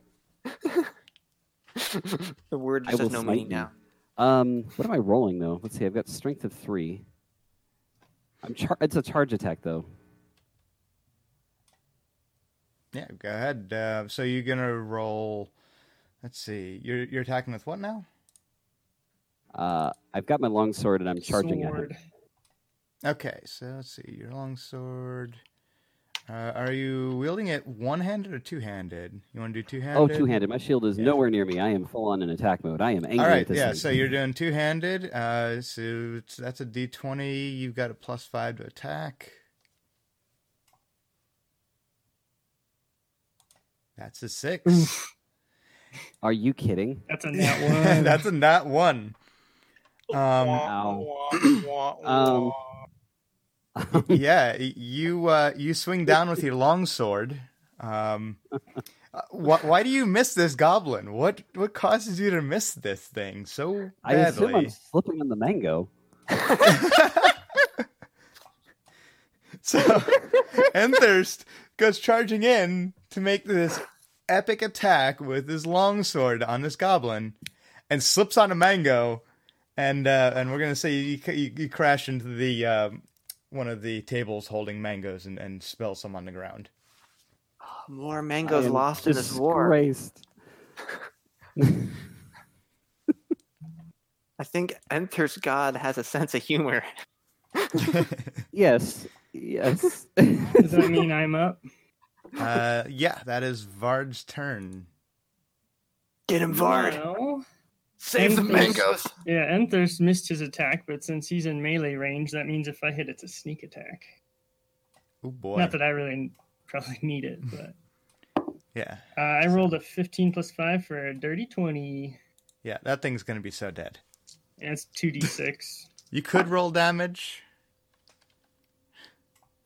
The word just has no meaning now. Um, what am I rolling, though? Let's see. I've got strength of three. I'm char- It's a charge attack, though. Yeah, go ahead. Uh, so you're going to roll... Let's see. You're you're attacking with what now? Uh, I've got my longsword and I'm charging sword. at him. Okay, so let's see. Your longsword. Uh, are you wielding it one-handed or two-handed? You want to do two-handed? Oh, two-handed. My shield is yeah. nowhere near me. I am full on in attack mode. I am angry. All right. At this yeah. Thing. So you're doing two-handed. Uh, so that's a D twenty. You've got a plus five to attack. That's a six. Are you kidding? That's a nat one. That's a nat one. Um, um, yeah, you uh, you swing down with your longsword. Um, wh- why do you miss this goblin? What what causes you to miss this thing so badly? I assume I'm slipping on the mango. So, Enthirst goes charging in to make this epic attack with his longsword on this goblin, and slips on a mango, and uh, and we're gonna say you, you, you crash into the um, one of the tables holding mangoes and, and spill some on the ground. Oh, more mangoes lost in this war. I think Enter's God has a sense of humor. yes, yes. Does that mean I'm up? Uh, yeah, that is Vard's turn. Get him, Vard! No. Save Enthirst, the mangoes! Yeah, Enthirst missed his attack, but since he's in melee range, that means if I hit, it's a sneak attack. Oh boy. Not that I really probably need it, but... yeah. Uh, I rolled a fifteen plus five for a dirty twenty. Yeah, that thing's gonna be so dead. And it's two d six. You could roll damage...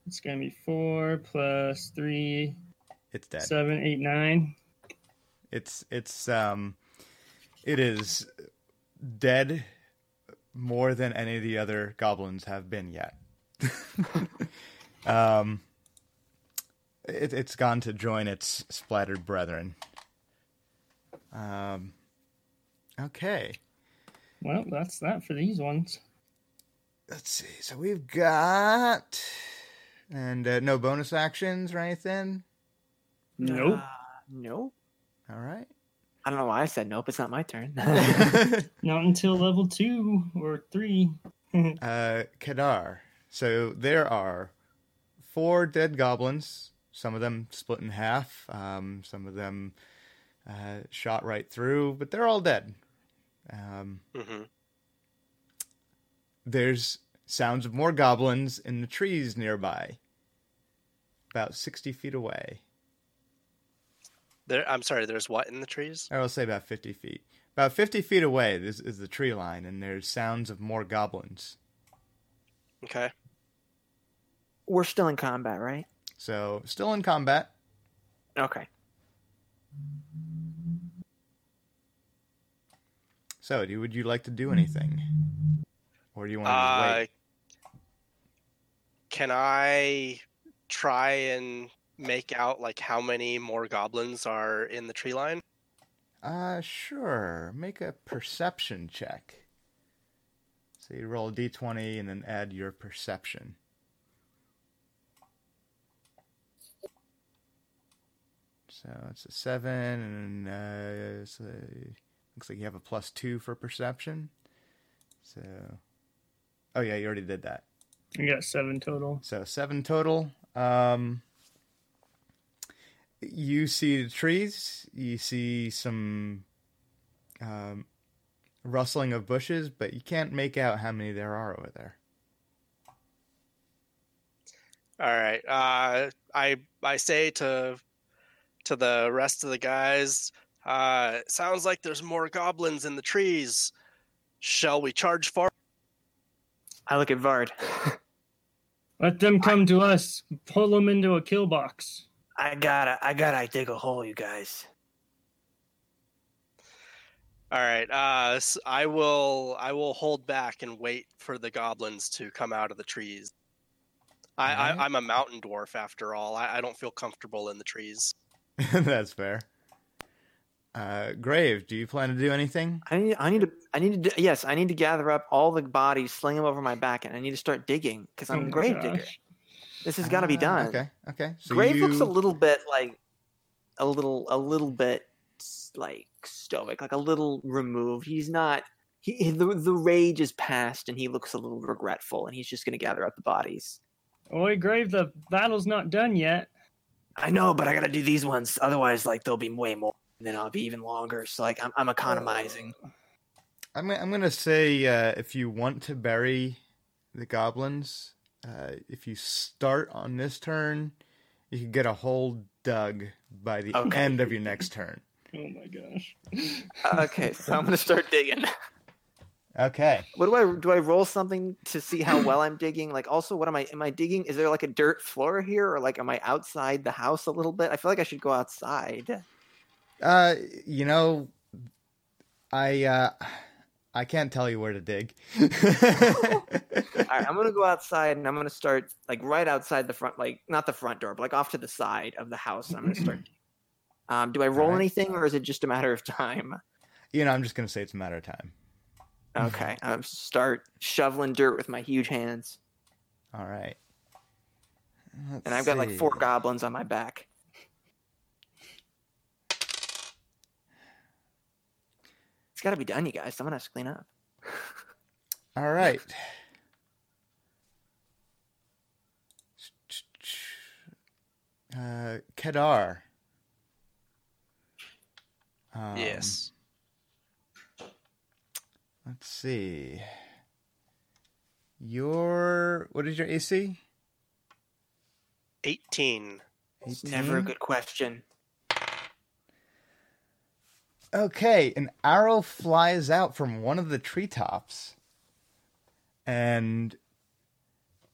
It's going to be four plus three. It's dead. Seven, eight, nine. It's, it's, um, it is dead more than any of the other goblins have been yet. um, it, it's gone to join its splattered brethren. Um, okay. Well, that's that for these ones. Let's see. So we've got... And uh, no bonus actions or anything? Nope. Uh, nope. All right. I don't know why I said nope. It's not my turn. Not until level two or three. uh, Kadar. So there are four dead goblins. Some of them split in half. Um, some of them uh, shot right through. But they're all dead. Um, mm-hmm. There's... sounds of more goblins in the trees nearby, about sixty feet away. There, I'm sorry, there's what in the trees? I will say about fifty feet. About fifty feet away this is the tree line, and there's sounds of more goblins. Okay. We're still in combat, right? So, still in combat. Okay. So, do, would you like to do anything? Or do you want to uh, wait? Can I try and make out like how many more goblins are in the tree line? Uh, sure. Make a perception check. So you roll a d twenty and then add your perception. So it's a seven, and uh, it's a, looks like you have a plus two for perception. So... oh, yeah, you already did that. You got seven total. So seven total. Um, you see the trees. You see some um, rustling of bushes, but you can't make out how many there are over there. All right. Uh, I I say to to the rest of the guys, uh, sounds like there's more goblins in the trees. Shall we charge Vard? I look at Vard. Let them come I, to us. Pull them into a kill box. I gotta, I gotta dig a hole, you guys. All right. Uh, so I will, I will hold back and wait for the goblins to come out of the trees. I, right. I, I'm a mountain dwarf, after all. I, I don't feel comfortable in the trees. That's fair. Uh, Grave, do you plan to do anything? I need, I need to, I need to, yes, I need to gather up all the bodies, sling them over my back, and I need to start digging because I'm oh, a grave gosh. digger. This has got to uh, be done. Okay, okay. So Grave you... looks a little bit like, a little, a little bit like stoic, like a little removed. He's not. He the the rage is past, and he looks a little regretful, and he's just going to gather up the bodies. Oi, Grave, the battle's not done yet. I know, but I got to do these ones. Otherwise, like, there'll be way more. And then I'll be even longer. So, like, I'm, I'm economizing. I'm, I'm going to say uh, if you want to bury the goblins, uh, if you start on this turn, you can get a hole dug by the okay. end of your next turn. Oh, my gosh. Okay, so I'm going to start digging. Okay. What do I do? I roll something to see how well I'm digging. Like, also, what am I? Am I digging? Is there like a dirt floor here, or like, am I outside the house a little bit? I feel like I should go outside. Uh, you know, I uh, I can't tell you where to dig. All right, I'm gonna go outside, and I'm gonna start like right outside the front, like not the front door, but like off to the side of the house. I'm gonna start. um, do I roll right. anything, or is it just a matter of time? You know, I'm just gonna say it's a matter of time. Okay, I um, start shoveling dirt with my huge hands. All right. Let's and I've see. got like four goblins on my back. It's got to be done, you guys. Someone has to clean up. All right. Uh, Kadar. Um, yes. Let's see. Your what is your A C? Eighteen. It's never a good question. Okay, an arrow flies out from one of the treetops and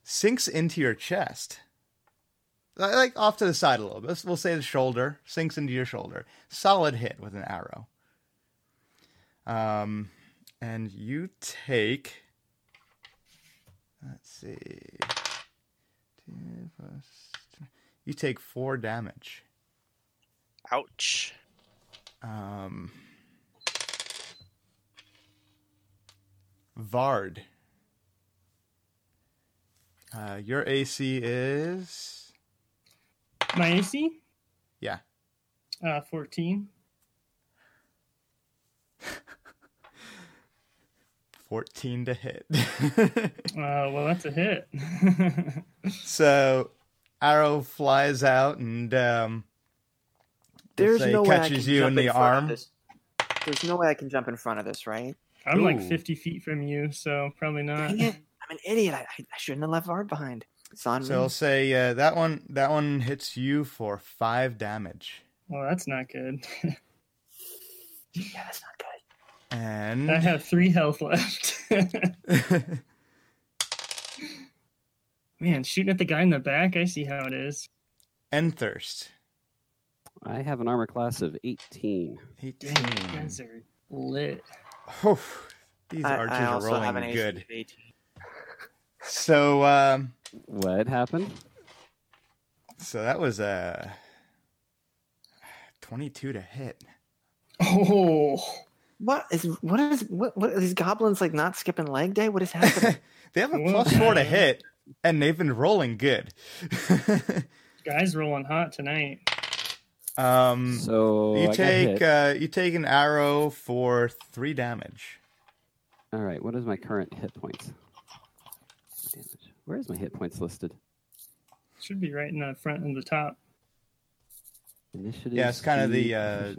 sinks into your chest. Like off to the side a little bit. We'll say the shoulder sinks into your shoulder. Solid hit with an arrow. Um. And you take, let's see, two plus two. You take four damage. Ouch. Um, Vard. Uh, your A C is? My A C? Yeah. Uh, fourteen. fourteen to hit. uh, well, that's a hit. So, arrow flies out and um, there's say, no catches way you in the in arm. There's no way I can jump in front of this, right? I'm Ooh. like fifty feet from you, so probably not. Dang it. I'm an idiot. I, I shouldn't have left Vard behind. It's on so me. I'll say uh, that one. That one hits you for five damage. Well, that's not good. Yeah, that's not good. And I have three health left. Man, shooting at the guy in the back, I see how it is. Enthirst. I have an armor class of eighteen. eighteen. Damn, you guys are lit. Oh, these I, archers I also are rolling have an good. eighteen. So, um, what happened? So that was a uh, twenty-two to hit. Oh. What is what is what, what are these goblins like not skipping leg day? What is happening? They have a plus four to hit, and they've been rolling good. Guys rolling hot tonight. Um, so you I take uh, you take an arrow for three damage. All right, what is my current hit points? Where is my hit points listed? Should be right in the front and the top. Initiative. Yeah, it's kind of the... Uh,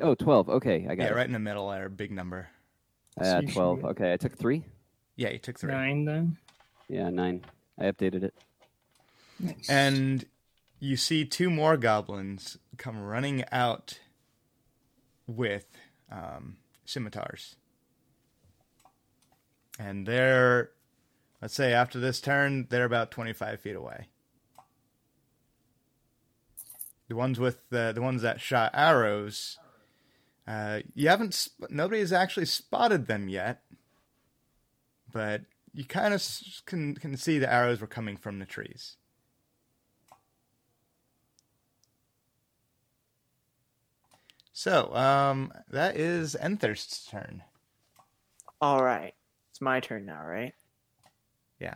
oh, twelve. Okay, I got yeah, it. Yeah, right in the middle there, big number. I had so twelve. Should... Okay, I took three. Yeah, you took three. Nine then. Yeah, nine. I updated it. Nice. And you see two more goblins come running out with um, scimitars. And they're, let's say after this turn, they're about twenty-five feet away. The ones with the the ones that shot arrows, uh, you haven't. Nobody has actually spotted them yet, but you kind of can can see the arrows were coming from the trees. So um, that is Enthirst's turn. All right. My turn now, right? Yeah.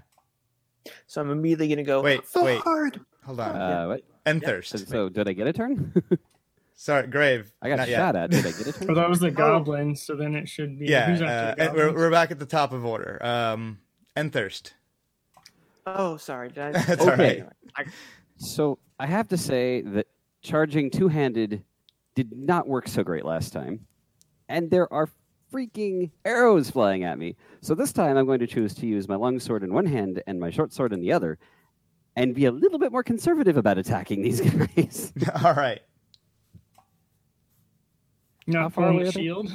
So I'm immediately gonna go. Wait, so wait. Hard. Hold on. Uh, what? Enthirst. Yeah. So did I get a turn? Sorry, Grave. I got Not shot yet. at. Did I get a turn? Well, that was the goblin, so then it should be. Yeah. Who's after uh, the we're we're back at the top of order. Um, Enthirst. Oh, sorry. Did I? That's okay. All right. So I have to say that charging two-handed did not work so great last time, and there are freaking arrows flying at me. So this time I'm going to choose to use my long sword in one hand and my short sword in the other and be a little bit more conservative about attacking these guys. All right. Not far away shield.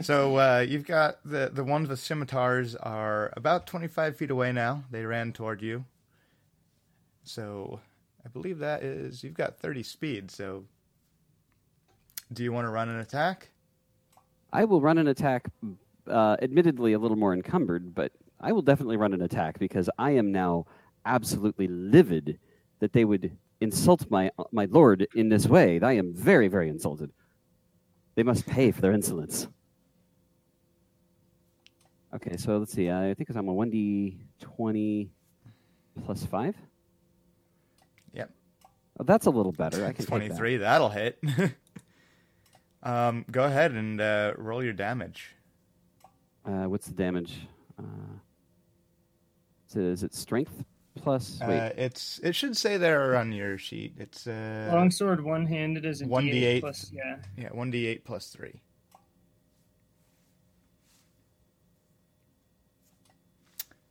So uh, you've got the, the ones with scimitars are about twenty-five feet away now. They ran toward you. So I believe that is, you've got thirty speed. So do you want to run an attack? I will run an attack, uh, admittedly a little more encumbered, but I will definitely run an attack because I am now absolutely livid that they would insult my my lord in this way. I am very, very insulted. They must pay for their insolence. Okay, so let's see. I think I'm a one d twenty plus five. Yep. Oh, that's a little better. I can twenty-three, that. That'll hit. Um, go ahead and uh, roll your damage. Uh, what's the damage? Uh, is it strength plus? Wait. Uh, it's it should say there on your sheet. It's uh, longsword one handed is a one d eight plus yeah yeah one d eight plus three.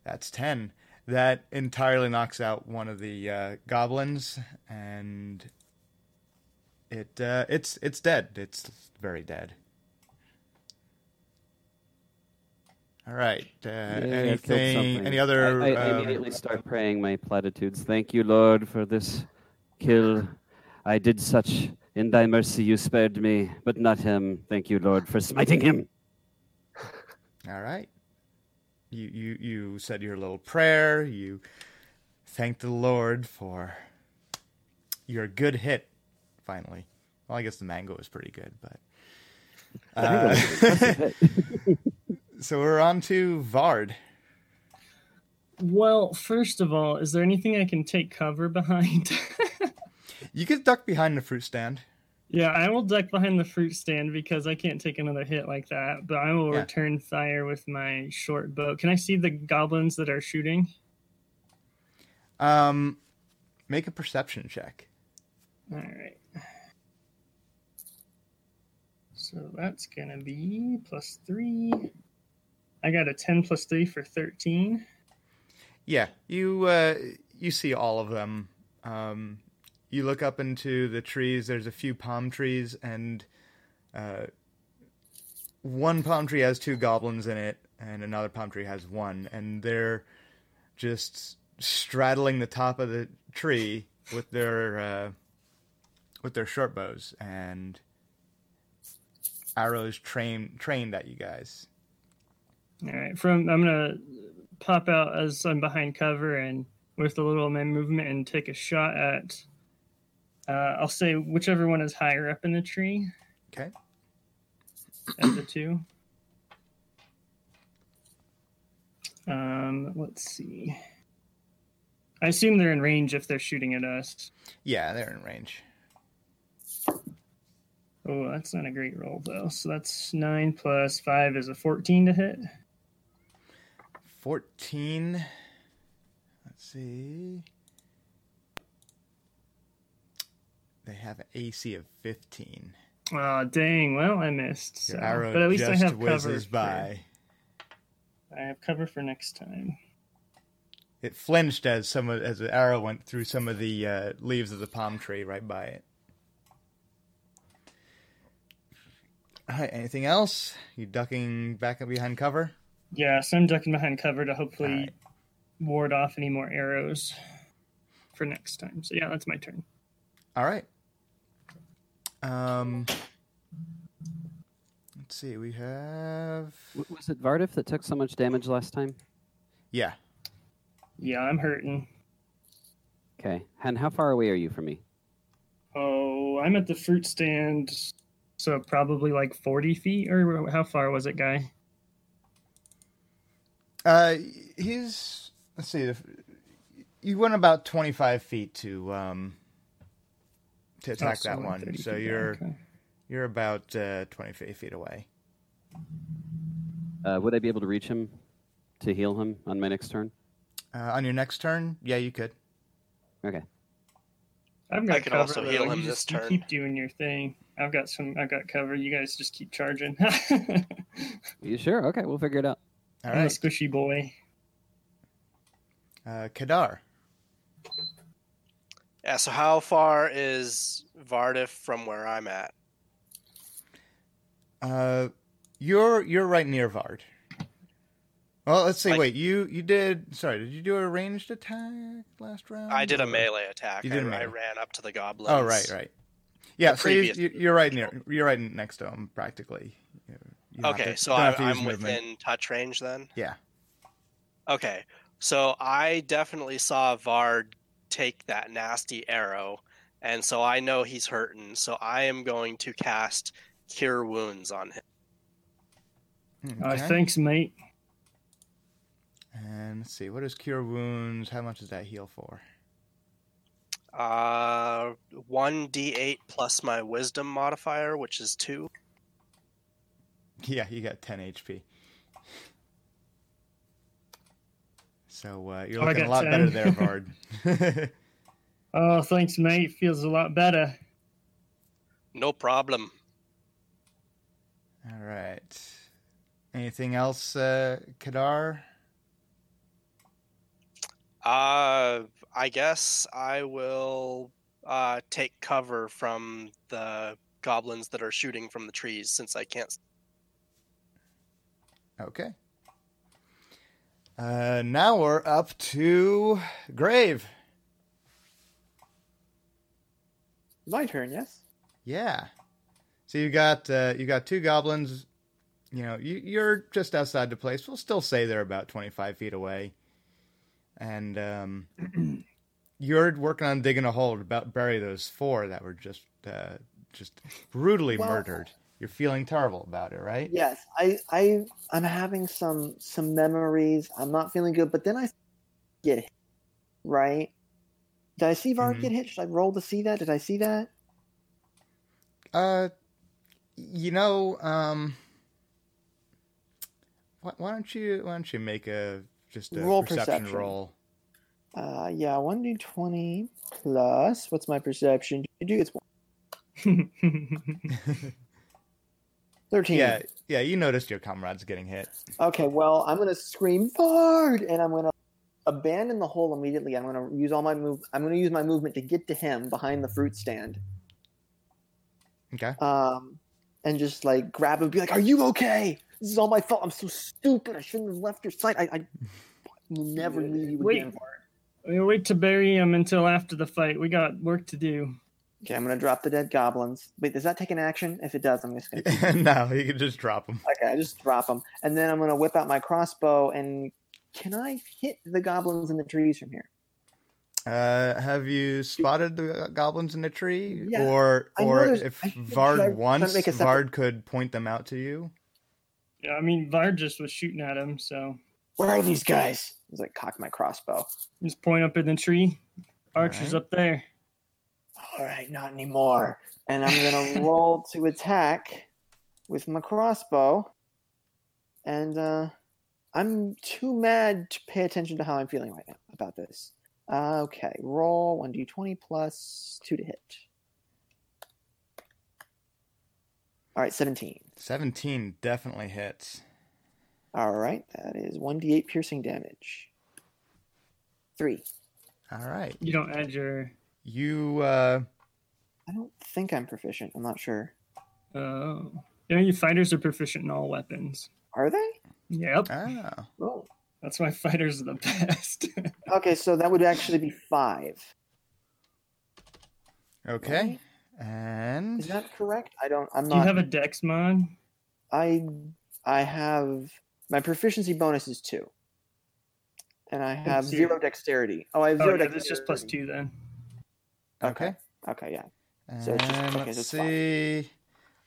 That's ten. That entirely knocks out one of the uh, goblins and. It uh, it's it's dead. It's very dead. All right. Uh, yeah, anything? Any other? I, I, I um... immediately start praying my platitudes. Thank you, Lord, for this kill. I did such in Thy mercy. You spared me, but not him. Thank you, Lord, for smiting him. All right. You you you said your little prayer. You thanked the Lord for your good hit. Finally. Well, I guess the mango is pretty good, but... Uh, so we're on to Vard. Well, first of all, is there anything I can take cover behind? You could duck behind the fruit stand. Yeah, I will duck behind the fruit stand because I can't take another hit like that, but I will yeah. return fire with my short bow. Can I see the goblins that are shooting? Um, make a perception check. All right. So that's going to be plus three. I got a ten plus three for thirteen. Yeah, you uh, you see all of them. Um, you look up into the trees. There's a few palm trees, and uh, one palm tree has two goblins in it, and another palm tree has one. And they're just straddling the top of the tree with their... Uh, with their short bows and arrows train, trained at you guys. All right, from I'm gonna pop out as I'm behind cover and with a little man movement and take a shot at. Uh, I'll say whichever one is higher up in the tree. Okay. At the two. Um. Let's see. I assume they're in range if they're shooting at us. Yeah, they're in range. Oh, that's not a great roll, though. So that's nine plus five is a fourteen to hit. fourteen. Let's see. They have an A C of fifteen. Oh, dang. Well, I missed. Your so. arrow but at least just I have whizzes cover by. I have cover for next time. It flinched as some of, as an arrow went through some of the uh, leaves of the palm tree right by it. All right, anything else? You ducking back up behind cover? Yeah, so I'm ducking behind cover to hopefully right. ward off any more arrows for next time. So yeah, that's my turn. All right. Um, let's see, we have... Was it Vardif that took so much damage last time? Yeah. Yeah, I'm hurting. Okay. And how far away are you from me? Oh, I'm at the fruit stand, so probably like forty feet, or how far was it, Guy? Uh, he's, let's see, you went about twenty-five feet to, um, to attack oh, that one. So you're, down, okay. you're about, uh, twenty-five feet away. Uh, would I be able to reach him to heal him on my next turn? Uh, on your next turn? Yeah, you could. Okay. I've got I can cover, also though. heal him you this just, turn. You keep doing your thing. I've got some. I've got cover. You guys just keep charging. You sure? Okay, we'll figure it out. All I'm right. a squishy boy. Uh, Kadar. Yeah, so how far is Vardif from where I'm at? Uh, you're you're right near Vard. Well, let's see. Like, wait, you, you did... Sorry, did you do a ranged attack last round? I did a melee attack. You did I, melee. I ran up to the goblins. Oh, right, right. Yeah, the so you, you're right near. You're right next to them, practically. You okay, to, so I, I'm movement. within touch range then? Yeah. Okay, so I definitely saw Vard take that nasty arrow, and so I know he's hurting, so I am going to cast Cure Wounds on him. Okay. Uh, thanks, mate. And let's see, what is Cure Wounds? How much does that heal for? Uh, one d eight plus my Wisdom modifier, which is two. Yeah, you got ten H P. So uh, you're oh, looking a lot ten. Better there, Vard. Oh, thanks, mate. Feels a lot better. No problem. All right. Anything else, uh, Kadar? Uh, I guess I will uh, take cover from the goblins that are shooting from the trees since I can't. Okay. Uh, now we're up to Grave. My turn, yes. Yeah. So you got uh, you got two goblins. You know, you, you're just outside the place. We'll still say they're about twenty-five feet away. And um, you're working on digging a hole to bury those four that were just uh, just brutally well, murdered. You're feeling terrible about it, right? Yes, I, I, I'm having some some memories. I'm not feeling good, but then I get hit, right? Did I see Vard mm-hmm. get hit? Should I roll to see that? Did I see that? Uh, you know, um, why, why don't you why don't you make a Just a roll perception, perception roll. Uh, yeah, one d twenty plus. What's my perception? Do it's one. thirteen. Yeah, yeah. You noticed your comrades getting hit. Okay, well, I'm gonna scream Vard, and I'm gonna abandon the hole immediately. I'm gonna use all my move. I'm gonna use my movement to get to him behind the fruit stand. Okay. Um, and just like grab him, and be like, "Are you okay? This is all my fault. I'm so stupid. I shouldn't have left your sight. I, I never knew you would be Vard. Wait to bury him until after the fight. We got work to do." Okay, I'm going to drop the dead goblins. Wait, does that take an action? If it does, I'm just going to... No, you can just drop them. Okay, I just drop them. And then I'm going to whip out my crossbow, and can I hit the goblins in the trees from here? Uh, have you spotted the goblins in the tree? Yeah, or or if Vard wants, Vard could point them out to you? Yeah, I mean, Vard just was shooting at him, so... Where are these guys? I was like, cock my crossbow. Just point up in the tree. Archer's right up there. All right, not anymore. And I'm going to roll to attack with my crossbow. And uh, I'm too mad to pay attention to how I'm feeling right now about this. Uh, okay, roll one d twenty plus two to hit. All right, seventeen. seventeen definitely hits. All right, that is one d eight piercing damage. Three. All right. You don't add your... You, uh... I don't think I'm proficient. I'm not sure. Oh. You know, your fighters are proficient in all weapons. Are they? Yep. Oh. Oh. That's why fighters are the best. Okay, so that would actually be five. Okay. Right? And... Is that correct? I don't... I'm not... Do you have a dex mod? I... I have... My proficiency bonus is two. And I have Let's zero see. dexterity. Oh, I have zero oh, yeah, dexterity. It's just plus two then. Okay. Okay, yeah. And so it's just, okay, let's so it's see.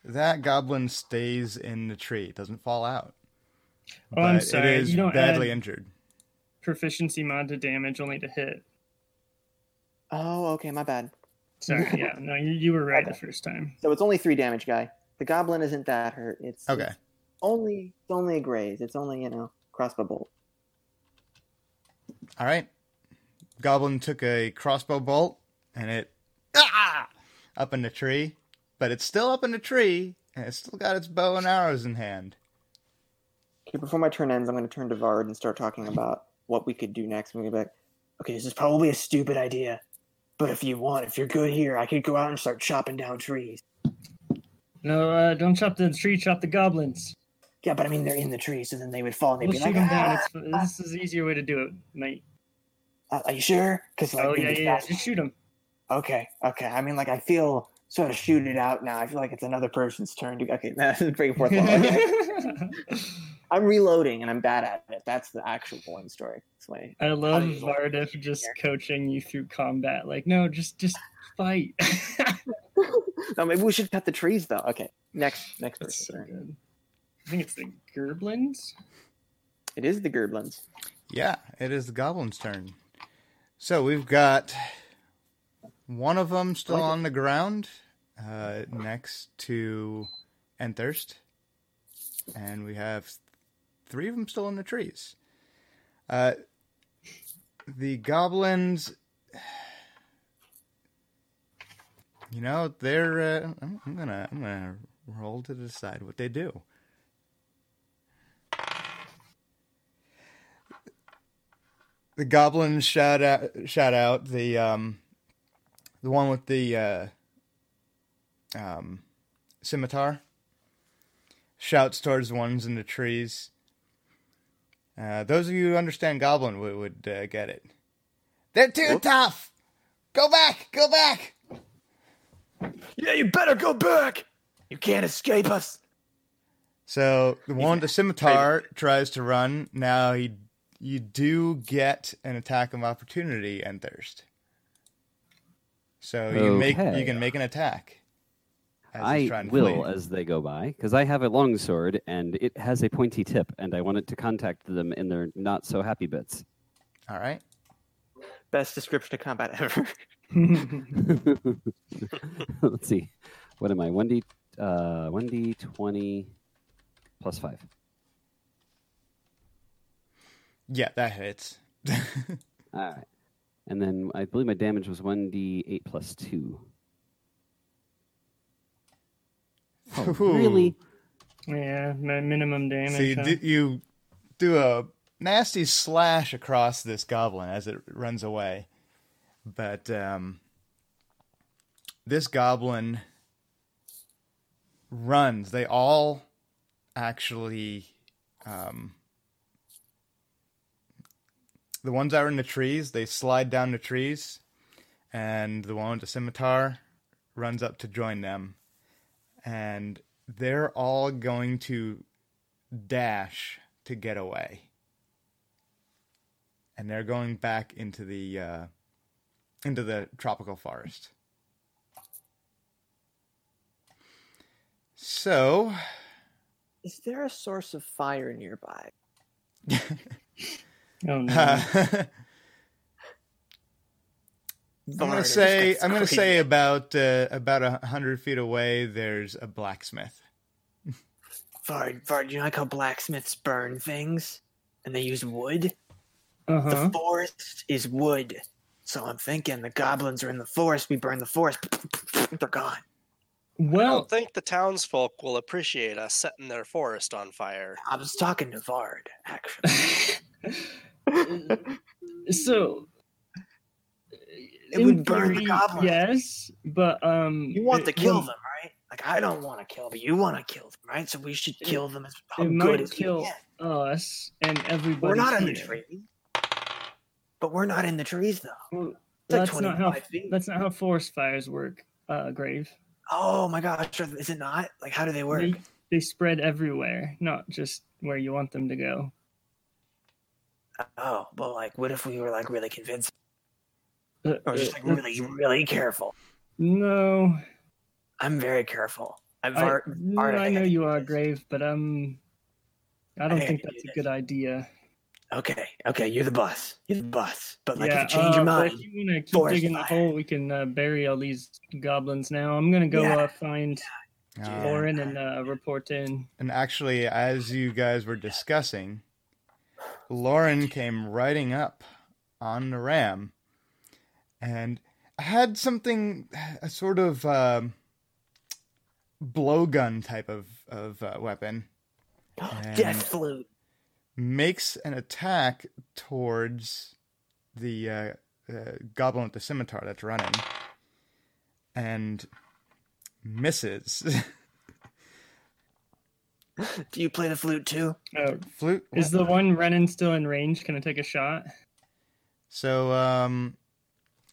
Fine. That goblin stays in the tree. It doesn't fall out. Oh, but I'm sorry. It is you don't badly injured. Proficiency mod to damage, only to hit. Oh, okay. My bad. Sorry. Yeah. No, you, you were right okay. the first time. So it's only three damage, guy. The goblin isn't that hurt. It's okay. It's only it's only a graze. It's only you know crossbow bolt. All right. Goblin took a crossbow bolt and it ah, up in the tree, but it's still up in the tree and it's still got its bow and arrows in hand. Okay, before my turn ends, I'm going to turn to Vard and start talking about what we could do next. And we're going to be like, okay, this is probably a stupid idea, but if you want, if you're good here, I could go out and start chopping down trees. No, uh, don't chop the tree, chop the goblins. Yeah, but I mean, they're in the tree, so then they would fall and they'd we'll be like, ah, down. It's, ah, this is the easier way to do it, mate. Uh, are you sure? Cause, like, oh, yeah, yeah, yeah, just shoot them. Okay, okay. I mean, like, I feel sort of shoot it out now. I feel like it's another person's turn to... Okay, no, it's breaking forth. I'm reloading, and I'm bad at it. That's the actual one story. Like, I love Vardif just here. coaching you through combat. Like, no, just just fight. No, maybe we should cut the trees, though. Okay, next next That's person. So good. I think it's the Gerblins. It is the Gerblins. Yeah, it is the Goblin's turn. So we've got one of them still like on it. the ground uh, next to Enthirst. And we have three of them still in the trees. Uh, the Goblins, you know, they're... Uh, I'm, I'm gonna, I'm gonna roll to decide what they do. The goblin shout out, shout out the um, the one with the uh, um, scimitar shouts towards the ones in the trees. Uh, those of you who understand goblin would, would uh, get it. They're too Whoop. tough. Go back, go back. Yeah, you better go back. You can't escape us. So the one with the scimitar tries to run. Now he. You do get an attack of opportunity and thirst. So you okay. make you can make an attack. As I will as they go by, because I have a longsword and it has a pointy tip, and I want it to contact them in their not so happy bits. All right. Best description of combat ever. Let's see. What am I? one d uh, one d twenty plus five. Yeah, that hits. All right. And then I believe my damage was one d eight plus two. Oh, really? Yeah, my minimum damage. So you, huh? do, you do a nasty slash across this goblin as it runs away. But um, this goblin runs. They all actually... Um, The ones that are in the trees, they slide down the trees, and the one with the scimitar runs up to join them. And they're all going to dash to get away. And they're going back into the uh, into the tropical forest. So... Is there a source of fire nearby? Oh, no. uh, I'm gonna say I'm gonna say about uh, about a hundred feet away. There's a blacksmith. Vard, Vard, you know like how blacksmiths burn things, and they use wood. Uh-huh. The forest is wood, so I'm thinking the goblins are in the forest. We burn the forest; they're gone. Well, I don't think the townsfolk will appreciate us setting their forest on fire. I was talking to Vard, actually. So it would burn the goblins. Yes, but um, you want to kill them, right? Like I don't want to kill, but you want to kill them, right? So we should kill them as good as we can. It might kill us and everybody. We're not in the trees, but we're not in the trees though. That's not how. That's not how forest fires work. Uh, Grave. Oh my gosh, is it not? Like, how do they work? They, they spread everywhere, not just where you want them to go. Oh, but like, what if we were like really convinced? Uh, or just like uh, really, really careful? No. I'm very careful. I'm I, art, art, I, I know I you are, Grave, but um, I don't I think that's a good idea. Okay, okay, you're the boss. You're the boss. But like, yeah, if you change uh, your mind, if you want to keep digging the hole, we can uh, bury all these goblins now. I'm gonna go yeah. uh, find uh, Lauren and uh, report in. And actually, as you guys were discussing, Lauren came riding up on the ram, and had something, a sort of uh, blowgun type of of uh, weapon. And death flute. Makes an attack towards the uh, uh, goblin with the scimitar that's running and misses. Do you play the flute too? Oh, flute? What? Is the one running still in range? Can I take a shot? So, um,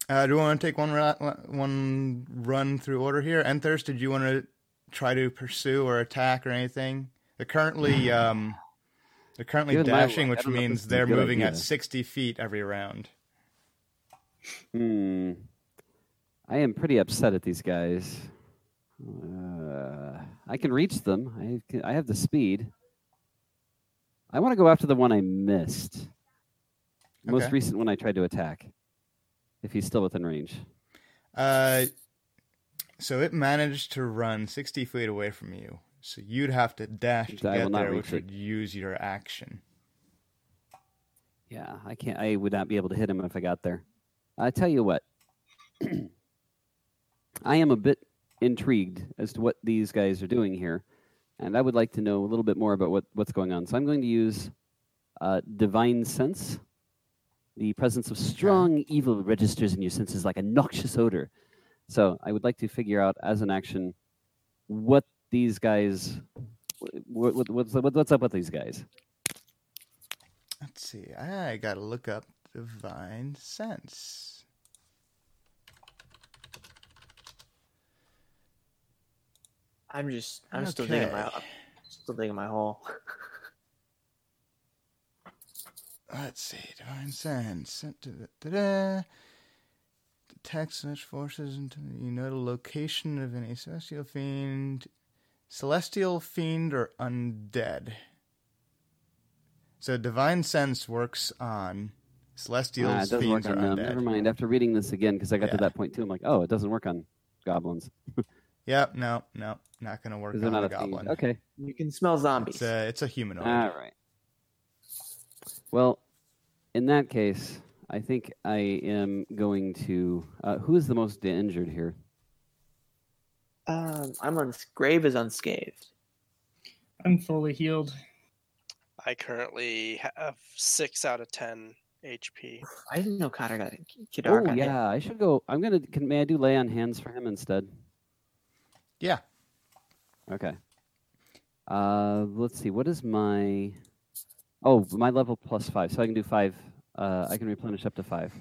uh, do you want to take one, ra- one run through order here? Enthirst, did you want to try to pursue or attack or anything? They're currently. Um, They're currently Good dashing, which means they're moving idea. At sixty feet every round. Hmm. I am pretty upset at these guys. Uh, I can reach them. I can, I have the speed. I want to go after the one I missed. The okay. most recent one I tried to attack. If he's still within range. Uh, so it managed to run sixty feet away from you. So you'd have to dash to I get there, which would use your action. Yeah, I can't. I would not be able to hit him if I got there. I tell you what, I am a bit intrigued as to what these guys are doing here, and I would like to know a little bit more about what, what's going on. So I'm going to use uh, Divine Sense. The presence of strong evil registers in your senses like a noxious odor. So I would like to figure out as an action what these guys, what, what, what's, what's up with these guys? Let's see. I gotta look up Divine Sense. I'm just, I'm okay. still digging my, still digging my hole. Let's see. Divine Sense. Da-da-da-da. Detect such forces until you know the location of any celestial fiend. Celestial, fiend, or undead. So Divine Sense works on celestials, ah, it doesn't fiends, work on or them. Undead. Never mind. After reading this again, because I got yeah. to that point too, I'm like, oh, it doesn't work on goblins. Yep, no, no, not going to work on not a goblin. Fiend. Okay. You can smell zombies. It's a, it's a humanoid. All right. Well, in that case, I think I am going to... Uh, who is the most injured here? Um, I'm on. Grave is unscathed. I'm fully healed. I currently have six out of ten H P. I didn't know Kadar got. Kadar oh got yeah, it. I should go. I'm gonna. Can, may I do lay on hands for him instead? Yeah. Okay. Uh, let's see. What is my? Oh, my level plus five, so I can do five. Uh, I can replenish up to five.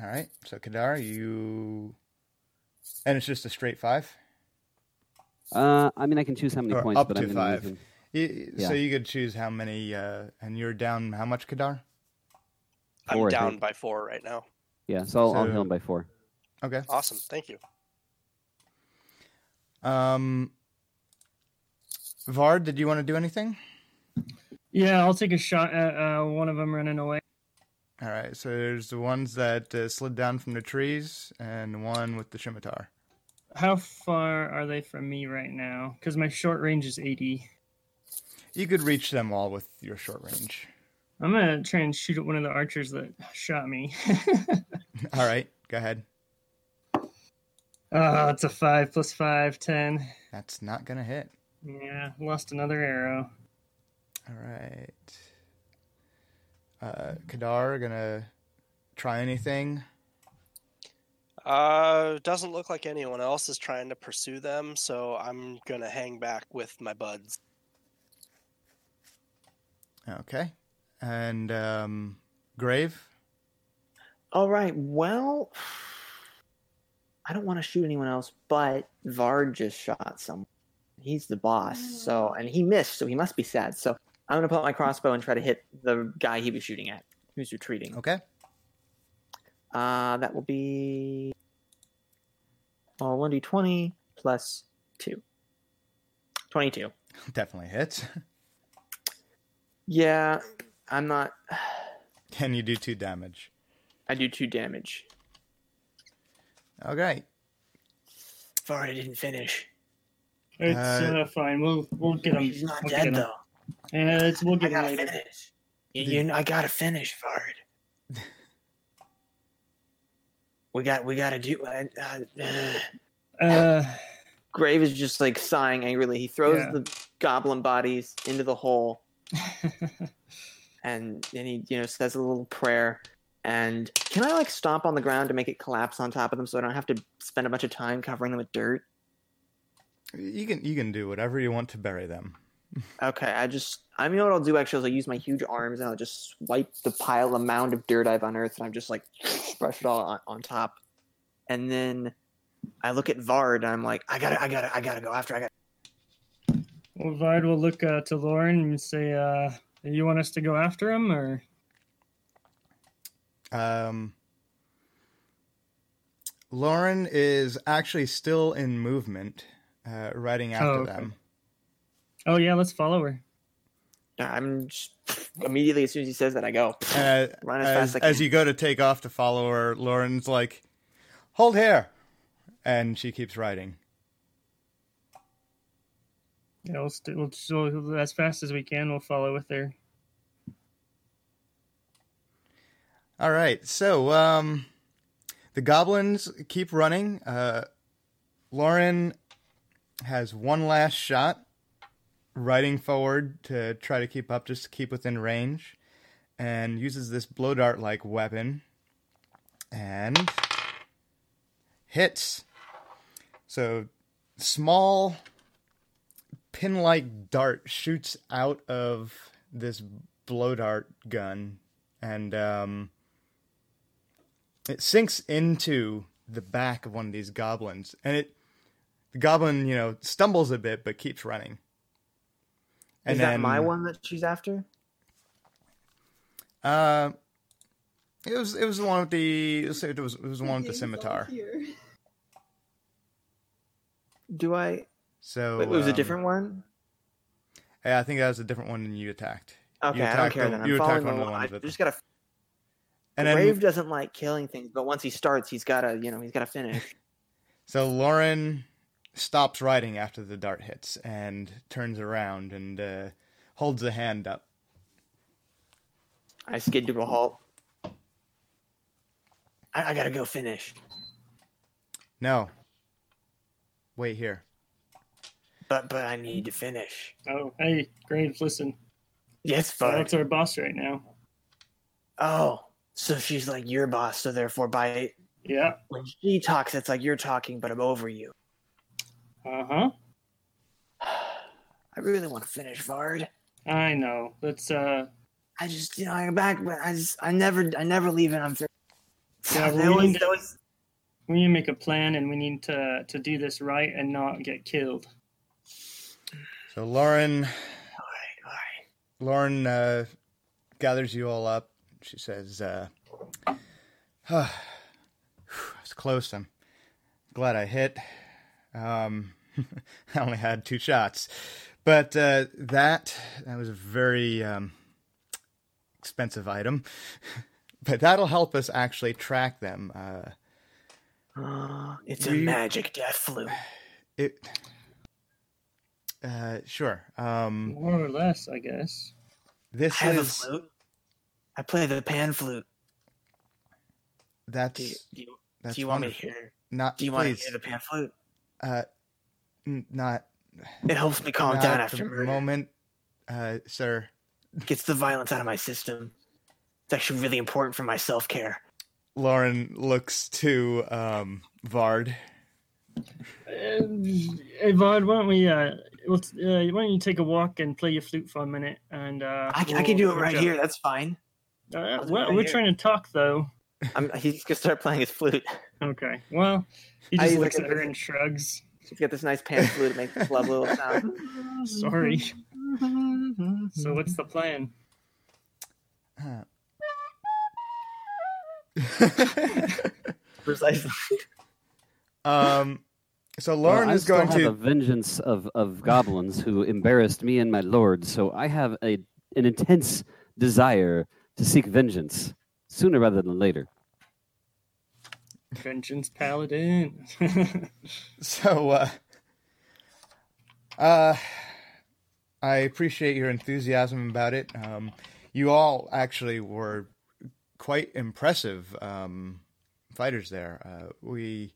All right, so Kadar, you... And it's just a straight five? Uh, I mean, I can choose how many or points. Up but to I'm five. Using... You, yeah. So you could choose how many, uh, and you're down how much, Kadar? I'm four, down by four right now. Yeah, so I'll, so I'll heal him by four. Okay. Awesome, thank you. Um, Vard, did you want to do anything? Yeah, I'll take a shot at uh, one of them running away. All right, so there's the ones that uh, slid down from the trees and one with the scimitar. How far are they from me right now? Because my short range is eighty. You could reach them all with your short range. I'm going to try and shoot at one of the archers that shot me. All right, go ahead. Oh, it's a five plus five, ten. That's not going to hit. Yeah, lost another arrow. All right. Uh, Kadar, going to try anything? Uh, doesn't look like anyone else is trying to pursue them, so I'm going to hang back with my buds. Okay. And um, Grave? All right, well, I don't want to shoot anyone else, but Vard just shot someone. He's the boss, so and he missed, so he must be sad. So I'm going to put my crossbow and try to hit the guy he was shooting at, who's retreating. Okay. Uh, that will be well, one d twenty plus two. twenty-two. Definitely hits. Yeah, I'm not... Can you do two damage? I do two damage. Okay. Sorry, I didn't finish. It's uh, uh, fine. We'll we'll get him. He's not we'll dead though. Yeah, uh, it's we'll get I gotta him later. Finish. You, the... you know, I gotta finish, Vard. we got we gotta do. Uh, uh, uh, Grave is just like sighing angrily. He throws yeah. the goblin bodies into the hole, and then he you know says a little prayer. And can I like stomp on the ground to make it collapse on top of them so I don't have to spend a bunch of time covering them with dirt? You can you can do whatever you want to bury them. Okay, I just I mean, you know what I'll do actually is I'll use my huge arms and I'll just swipe the pile, the mound of dirt I've unearthed, and I'm just like brush it all on, on top. And then I look at Vard and I'm like, I gotta I gotta I gotta go after I gotta Well, Vard will look uh, to Lauren and say, uh, you want us to go after him or Um, Lauren is actually still in movement, uh, riding after oh, okay. them. Oh yeah, let's follow her. I'm just, immediately as soon as he says that, I go. Uh, Run as, as fast as I can. As you go to take off to follow her, Lauren's like, "Hold here," and she keeps riding. Yeah, we'll, st- we'll, we'll as fast as we can. We'll follow with her. All right, so um, the goblins keep running. Uh, Lauren has one last shot, riding forward to try to keep up, just to keep within range, and uses this blow dart-like weapon, and hits. So small pin-like dart shoots out of this blow dart gun, and um... it sinks into the back of one of these goblins, and it the goblin, you know, stumbles a bit but keeps running. And is that then, my one that she's after? Uh, it was it was the one with the it was it was the one with the scimitar. Do I? So Wait, it was um, a different one. Yeah, I think that was a different one than you attacked. Okay, I don't care. The, then I'm following one. one. I just gotta. And Grave then, doesn't like killing things, but once he starts, he's gotta, you know, he's gotta finish. So Lauren stops riding after the dart hits and turns around and uh, holds a hand up. I skid to a halt. I, I gotta go finish. No. Wait here. But but I need to finish. Oh, hey, Grave, listen. Yes, but so that's our boss right now. Oh. So she's like your boss, so therefore by yeah. when she talks, it's like you're talking, but I'm over you. Uh-huh. I really want to finish, Vard. I know. Let's uh I just you know, I'm back but I just I never I never leave it I'm yeah, we, always, need to, always... we need to make a plan and we need to to do this right and not get killed. So Lauren All right, all right. Lauren uh, gathers you all up. She says, uh, oh, I was close. I'm glad I hit. Um, I only had two shots. But uh, that that was a very um, expensive item. But that'll help us actually track them. Uh, oh, it's we, a magic death flute. It, uh, sure. Um, More or less, I guess. This I have is... a flute. I play the pan flute. That's do you, do you, That's Do you wonderful. want me to hear? Not. Do you please. want to hear the pan flute? Uh, n- not. It helps me calm down after murder. Moment, uh, sir. Gets the violence out of my system. It's actually really important for my self-care. Lauren looks to um, Vard. Uh, hey, Vard, why don't we? Uh, we'll, uh, why don't you take a walk and play your flute for a minute? And uh, I, we'll, I can do it right here. That's fine. Uh, well, right we're here. trying to talk, though. I'm, he's gonna start playing his flute. Okay. Well, he just I looks at her and shrugs. He's got this nice pan flute to make this lovely little sound. Sorry. So what's the plan? Uh. Precisely. Um. So Lauren well, is going have to have a vengeance of, of goblins who embarrassed me and my lord. So I have a an intense desire to seek vengeance sooner rather than later. Vengeance paladin. So, uh, uh, I appreciate your enthusiasm about it. Um, you all actually were quite impressive um, fighters there. Uh, we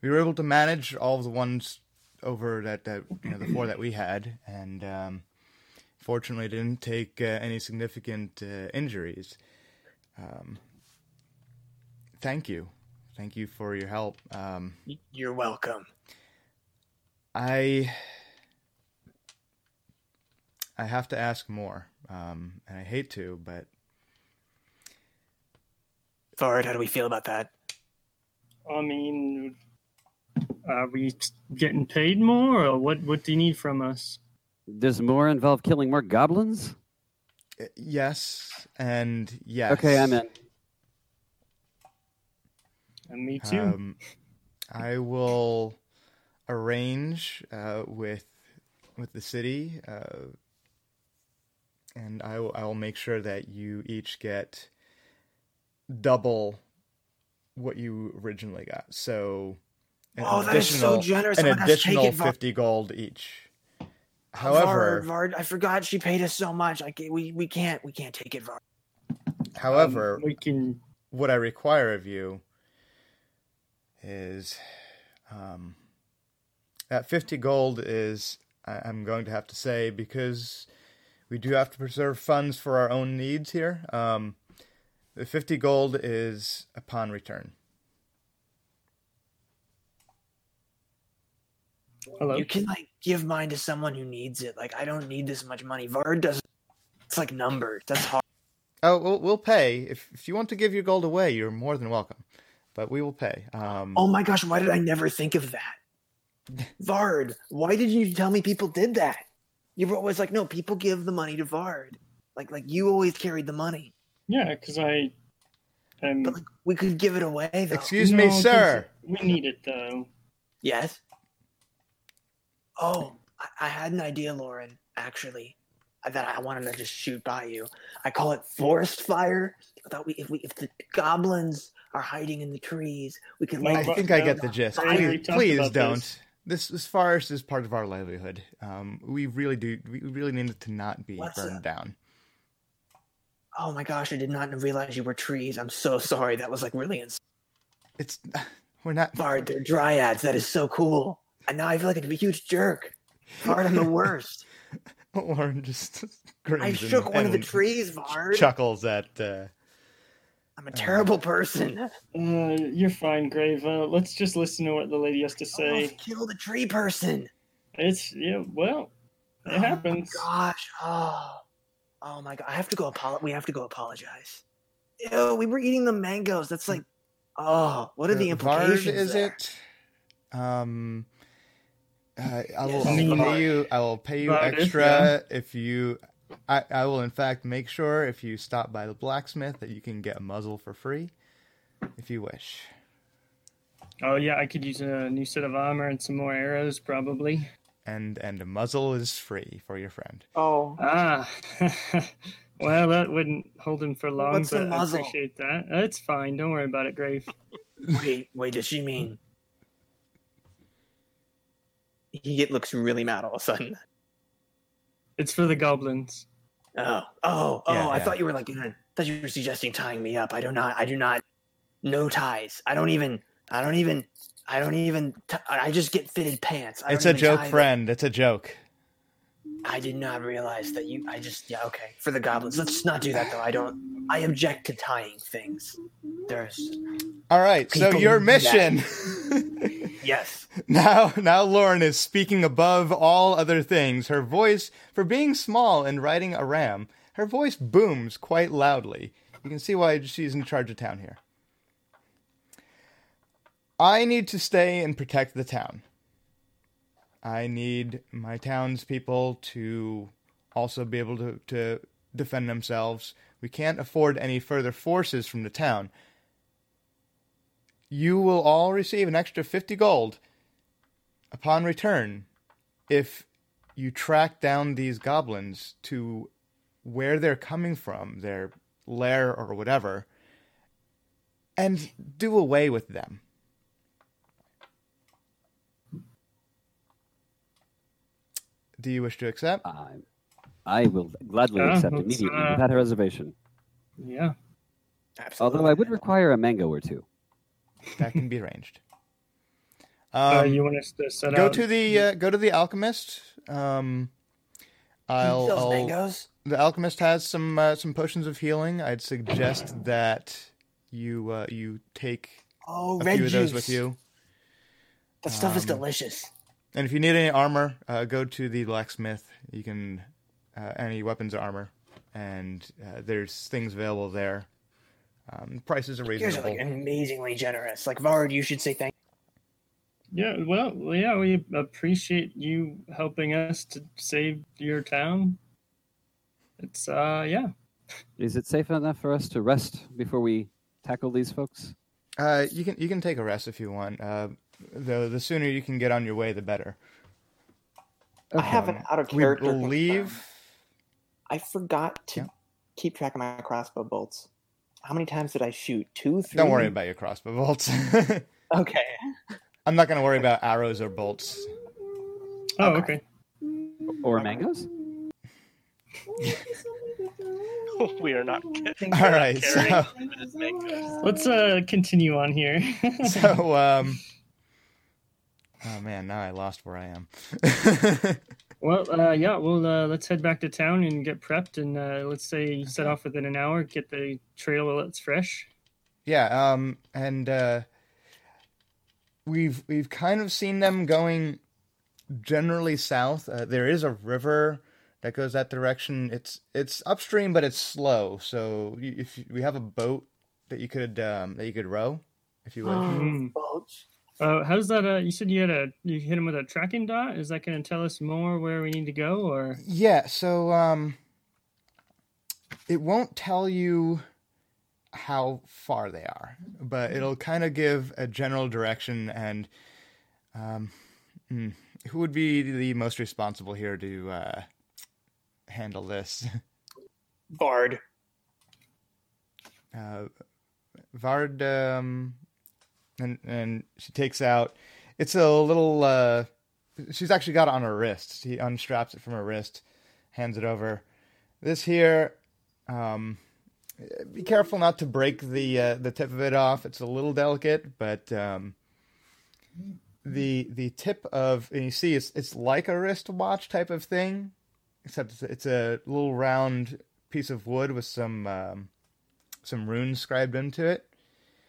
we were able to manage all of the ones over that, that you know the four that we had, and um, fortunately didn't take uh, any significant uh, injuries. Um, thank you. Thank you for your help. Um, You're welcome. I I have to ask more, um, and I hate to, but... Forward, how do we feel about that? I mean, are we getting paid more, or what, what do you need from us? Does more involve killing more goblins? Yes, and yes. Okay, I'm in. And me too. Um, I will arrange uh, with with the city, uh, and I will, I will make sure that you each get double what you originally got. So, an oh, that is so generous! An additional fifty gold each. However, Vard, Vard, I forgot she paid us so much. I can't, we we can't we can't take it, Vard. However, um, we can. What I require of you is um, that fifty gold is, I- I'm going to have to say, because we do have to preserve funds for our own needs here, um, the fifty gold is upon return. Hello? You can, like, give mine to someone who needs it. Like, I don't need this much money. Vard doesn't. It's, like, numbers. That's hard. Oh, we'll, we'll pay. If, if you want to give your gold away, you're more than welcome. But we will pay. Um, oh my gosh, why did I never think of that? Vard, why did you tell me people did that? You were always like, no, people give the money to Vard. Like, like you always carried the money. Yeah, because I... Um, but like, we could give it away, though. Excuse me, no, sir. We need it, though. Yes? Oh, I, I had an idea, Lauren, actually, that I wanted to just shoot by you. I call it forest fire. I thought we, if, we, if the goblins... are hiding in the trees. We can. I think I get the gist. Please, please don't. This. this this forest is part of our livelihood. Um, we really do. We really need it to not be What's burned up? down. Oh my gosh! I did not realize you were trees. I'm so sorry. That was like really insane. It's. We're not. Bard, they're dryads. That is so cool. And now I feel like I'd be a huge jerk. Bard, I'm the worst. Lauren just. I shook and, one and of the trees. Bard chuckles at. Uh, I'm a terrible uh, person. Uh, you're fine, Grave. Uh, let's just listen to what the lady has to say. Kill the tree person. It's, yeah, well, it oh happens. Oh, gosh. Oh. oh, my God. I have to go apologize. We have to go apologize. Ew, we were eating the mangoes. That's like, oh, what are the, the implications Vard, is there? it? Um, uh, I, will, yes, I'll pay you, I will pay you Vard, extra yeah. if you... I, I will, in fact, make sure if you stop by the blacksmith that you can get a muzzle for free, if you wish. Oh, yeah, I could use a new set of armor and some more arrows, probably. And and a muzzle is free for your friend. Oh. Ah. Well, that wouldn't hold him for long, What's but I appreciate that. It's fine. Don't worry about it, Grave. Wait, wait, does she mean... He looks really mad all of a sudden. It's for the goblins. Oh, oh, oh! Yeah, I yeah. thought you were like, I thought you were suggesting tying me up. I do not, I do not, no ties. I don't even, I don't even, I don't even, t- I just get fitted pants. I it's a joke, either. friend. It's a joke. I did not realize that you, I just, yeah, okay. For the goblins, let's not do that though. I don't, I object to tying things. There's. All right. So your mission. Yes. Now, now Lauren is speaking above all other things. Her voice, for being small and riding a ram, her voice booms quite loudly. You can see why she's in charge of town here. I need to stay and protect the town. I need my townspeople to also be able to, to defend themselves. We can't afford any further forces from the town. You will all receive an extra fifty gold upon return if you track down these goblins to where they're coming from, their lair or whatever, and do away with them. Do you wish to accept? Uh, I will gladly yeah, accept immediately uh, without a reservation. Yeah. Absolutely. Although I would require a mango or two. That can be arranged. Um, uh, you want us to set go out? To the, uh, go to the alchemist. Um, I'll, Those I'll, mangoes? The alchemist has some uh, some potions of healing. I'd suggest that you uh, you take oh, a few juice. of those with you. That stuff um, is delicious. And if you need any armor, uh, go to the blacksmith. You can, uh, any weapons or armor. And uh, there's things available there. Um, prices are reasonable. You guys are like amazingly generous. Like, Vard, you should say thank you. Yeah, well, yeah, we appreciate you helping us to save your town. It's, uh, yeah. Is it safe enough for us to rest before we tackle these folks? Uh, you can you can take a rest if you want. Uh, Though the sooner you can get on your way, the better. Okay. I have an out of character. We believe. I forgot to yeah. keep track of my crossbow bolts. How many times did I shoot? Two, three. Don't worry about your crossbow bolts. Okay. I'm not going to worry about arrows or bolts. Oh, okay. okay. Or mangoes. We are not kidding. All right. So let's uh, continue on here. so. um... Oh man, now I lost where I am. well, uh, yeah, well, uh, let's head back to town and get prepped, and uh, let's say you set off within an hour, get the trail while it's fresh. Yeah, um, and uh, we've we've kind of seen them going generally south. Uh, there is a river that goes that direction. It's it's upstream, but it's slow. So if you, we have a boat that you could um, that you could row, if you would. Boats. Uh, how's that? Uh, you said you had a you hit him with a tracking dot. Is that going to tell us more where we need to go, or? Yeah. So um, it won't tell you how far they are, but it'll kind of give a general direction. And um, mm, who would be the most responsible here to uh, handle this? Vard. Uh, Vard. Um, And and she takes out, it's a little, uh, she's actually got it on her wrist. She unstraps it from her wrist, hands it over. This here, um, be careful not to break the uh, the tip of it off. It's a little delicate, but um, the the tip of, and you see it's, it's like a wristwatch type of thing, except it's, it's a little round piece of wood with some, um, some runes scribed into it.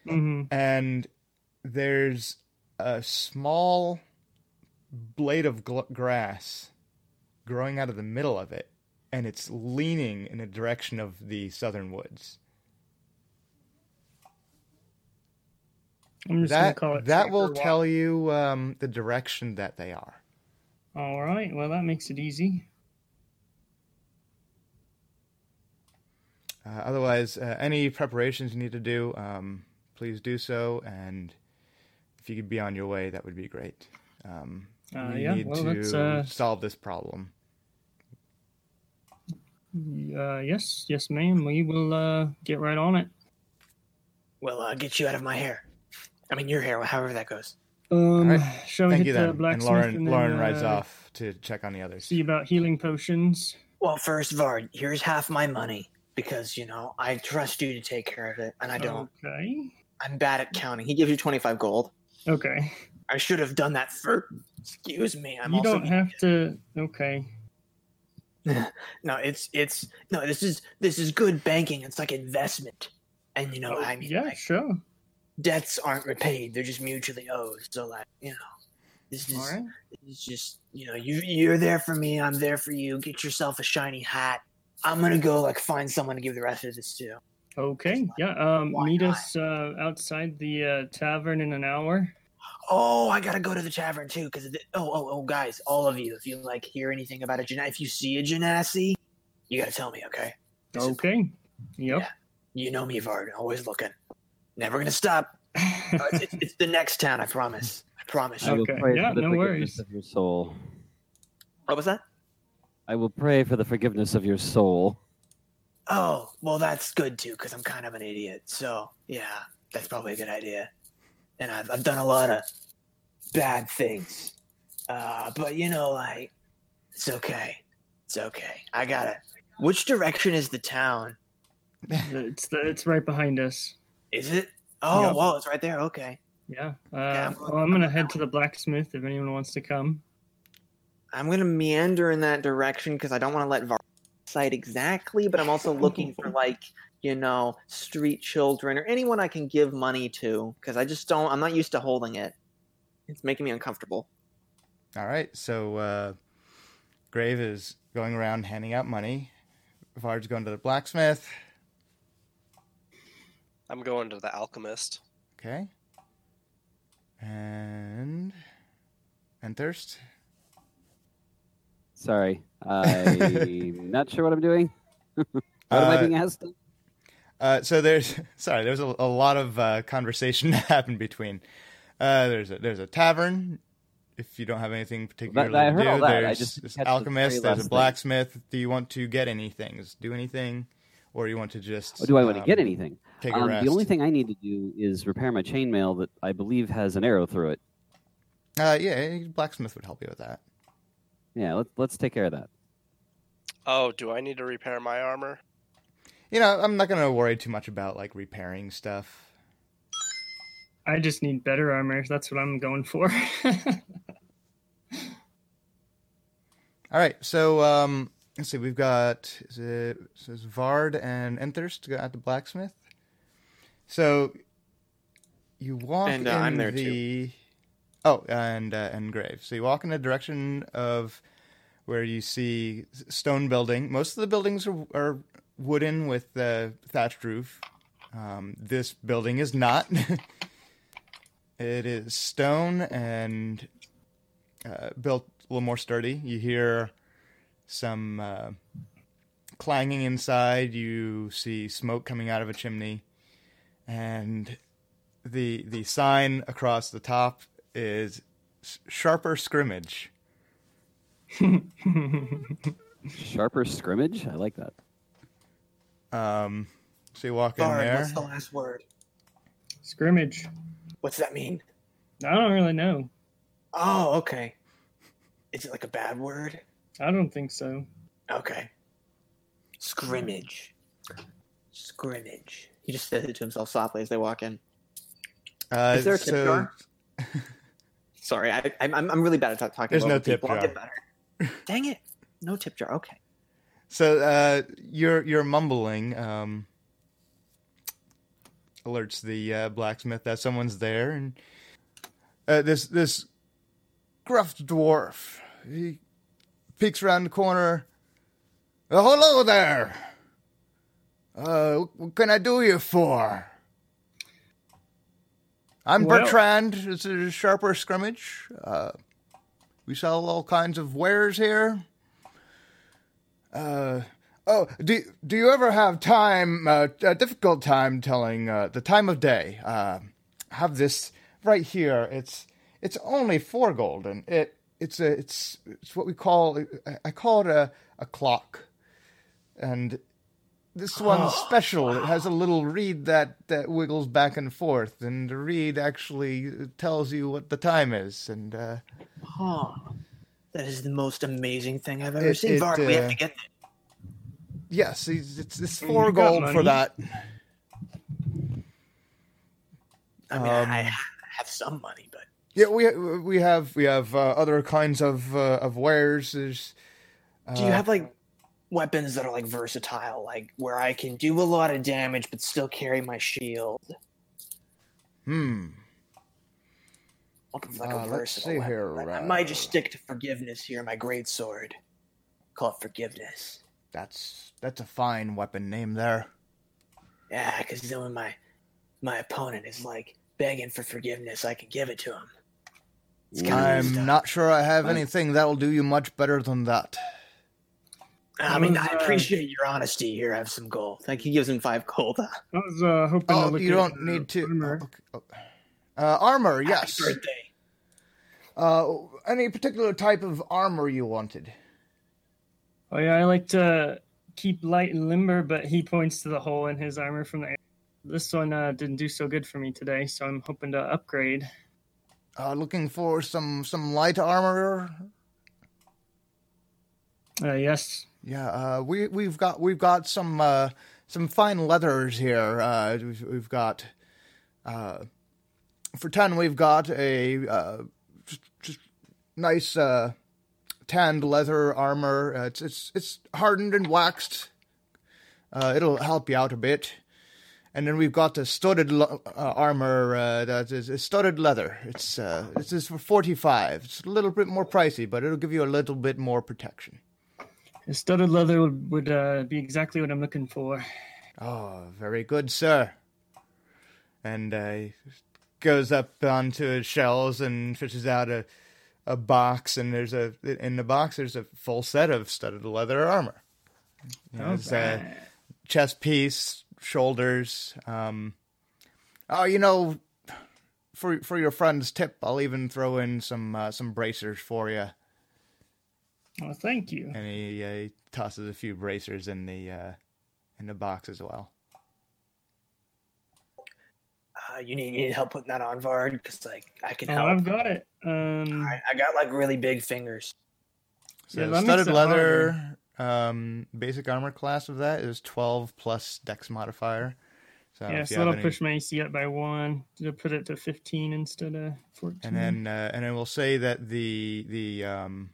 Mm-hmm. And there's a small blade of gl- grass growing out of the middle of it, and it's leaning in the direction of the southern woods. I'm just that gonna call it that will walk. tell you um, the direction that they are. All right. Well, that makes it easy. Uh, otherwise, uh, any preparations you need to do, um, please do so, and if you could be on your way, that would be great. Um, uh, we yeah, need well, to uh, solve this problem. Uh, yes, yes, ma'am. We will uh, get right on it. We'll uh, get you out of my hair. I mean, your hair, however that goes. Um, right. Shall we Thank hit you, the then. blacksmith? And Lauren, and then, Lauren uh, rides off to check on the others. See about healing potions. Well, first, Vard, here's half my money because, you know, I trust you to take care of it, and I don't. Okay. I'm bad at counting. He gives you twenty-five gold. Okay. I should have done that for... Excuse me. I'm you also... You don't have to... Okay. No, it's... it's No, this is this is good banking. It's like investment. And, you know, oh, I mean... Yeah, like, sure. Debts aren't repaid. They're just mutually owed. So, like, you know... This is, right. This is just, you know, you, you're there for me. I'm there for you. Get yourself a shiny hat. I'm going to go, like, find someone to give the rest of this to. Okay, like, yeah. Um, meet not? us uh, outside the uh, tavern in an hour. Oh, I got to go to the tavern, too, because, oh, oh, oh, guys, all of you, if you, like, hear anything about a Genasi, if you see a Genasi, you got to tell me, okay? This okay, is, yep. Yeah. You know me, Vard, always looking. Never going to stop. uh, it's, it's, it's the next town, I promise. Promise you. I will okay. pray yeah, for the no forgiveness worries. of your soul. What was that? I will pray for the forgiveness of your soul. Oh, well, that's good too, because I'm kind of an idiot. So, yeah, that's probably a good idea. And I've I've done a lot of bad things, uh, but you know, like, it's okay. It's okay. I got it. Which direction is the town? It's the, it's right behind us. Is it? Oh, yeah. Well, it's right there. Okay. Yeah. Uh, yeah, I'm, well, I'm going to head to the blacksmith if anyone wants to come. I'm going to meander in that direction because I don't want to let Var decide exactly, but I'm also looking for, like, you know, street children or anyone I can give money to because I just don't, I'm not used to holding it. It's making me uncomfortable. All right. So uh, Grave is going around handing out money. Vard's going to the blacksmith. I'm going to the alchemist. Okay. And Enthirst. Sorry, I'm not sure what I'm doing. What uh, am I being asked? Uh, so there's sorry, there's a, a lot of uh, conversation that happened between. Uh, there's a, there's a tavern. If you don't have anything particularly well, to do, there's just this alchemist. The there's a blacksmith. Thing. Do you want to get anything? Do anything, or you want to just? Or do I want um, to get anything? Um, the only thing I need to do is repair my chainmail that I believe has an arrow through it. Uh, yeah, blacksmith would help you with that. Yeah, let's let's take care of that. Oh, do I need to repair my armor? You know, I'm not going to worry too much about like repairing stuff. I just need better armor. That's what I'm going for. All right, so um, let's see. We've got is it, it says Vard and Enthirst at the blacksmith. So, you walk and, uh, in I'm there the... Too. Oh, and, uh, and Grave. So you walk in the direction of where you see stone building. Most of the buildings are, are wooden with the thatched roof. Um, this building is not. It is stone and uh, built a little more sturdy. You hear some uh, clanging inside. You see smoke coming out of a chimney. And the the sign across the top is Sharper Scrimmage. Sharper Scrimmage? I like that. Um, so you walk Barn, in there. What's the last word? Scrimmage. What's that mean? I don't really know. Oh, okay. Is it like a bad word? I don't think so. Okay. Scrimmage. Scrimmage. He just says it to himself softly as they walk in. Uh, Is there a tip so... jar? Sorry, I, I'm I'm really bad at talk, talking. There's no tip people. jar. Dang it, no tip jar. Okay. So uh, your your mumbling um, alerts the uh, blacksmith that someone's there, and uh, this this gruff dwarf he peeks around the corner. Oh, hello there. Uh, what can I do you for? I'm well, Bertrand. This is Sharper Scrimmage. Uh, we sell all kinds of wares here. Uh, oh, do do you ever have time? Uh, a difficult time telling uh, the time of day. Uh, have this right here. It's it's only four gold, and it it's a it's it's what we call I call it a a clock, and. This one's oh, special. Wow. It has a little reed that, that wiggles back and forth, and the reed actually tells you what the time is. And uh, huh. That is the most amazing thing I've ever it, seen. It, Vard, uh, we have to get it. Yes, it's, it's four gold for that. I mean, um, I have some money, but yeah, we we have we have uh, other kinds of uh, of wares. There's, uh, do you have like weapons that are like versatile, like where I can do a lot of damage but still carry my shield? Hmm. Like uh, a let's see weapon. Here. Right? I might just stick to forgiveness here. My great sword, called forgiveness. That's that's a fine weapon name there. Yeah, because then when my my opponent is like begging for forgiveness, I can give it to him. It's I'm not sure I have anything that'll do you much better than that. I mean, I, was, I appreciate uh, your honesty. Here, I have some gold. Like he gives him five gold. I was uh, hoping. Oh, to you don't need to. Armor, oh, okay. oh. Uh, armor yes. Happy birthday. Uh, any particular type of armor you wanted? Oh yeah, I like to keep light and limber, but he points to the hole in his armor from the air. This one uh, didn't do so good for me today, so I'm hoping to upgrade. Uh, looking for some, some light armor? Uh, yes. Yeah, uh, we we've got we've got some uh, some fine leathers here. Uh, we've, we've got uh, for ten. We've got a uh, just, just nice uh, tanned leather armor. Uh, it's it's it's hardened and waxed. Uh, it'll help you out a bit. And then we've got the studded lo- uh, armor uh, that is, is studded leather. It's uh, this is for forty-five. It's a little bit more pricey, but it'll give you a little bit more protection. The studded leather would, would uh, be exactly what I'm looking for. Oh, very good, sir. And uh, he goes up onto his shelves and fishes out a a box, and there's a in the box there's a full set of studded leather armor. You know, okay. There's a chest piece. Shoulders. Um, oh, you know, for for your friend's tip, I'll even throw in some uh, some bracers for you. Well, thank you. And he, uh, he tosses a few bracers in the uh, in the box as well. Uh, you need, you need help putting that on, Vard, because like I can oh, help. I've got it. Um, I, I got like really big fingers. So yeah, studded leather. Harder. Um, basic armor class of that is twelve plus dex modifier. So yeah, so that'll any... push my A C up by one. It'll put it to fifteen instead of fourteen. And then, uh, and I will say that the the um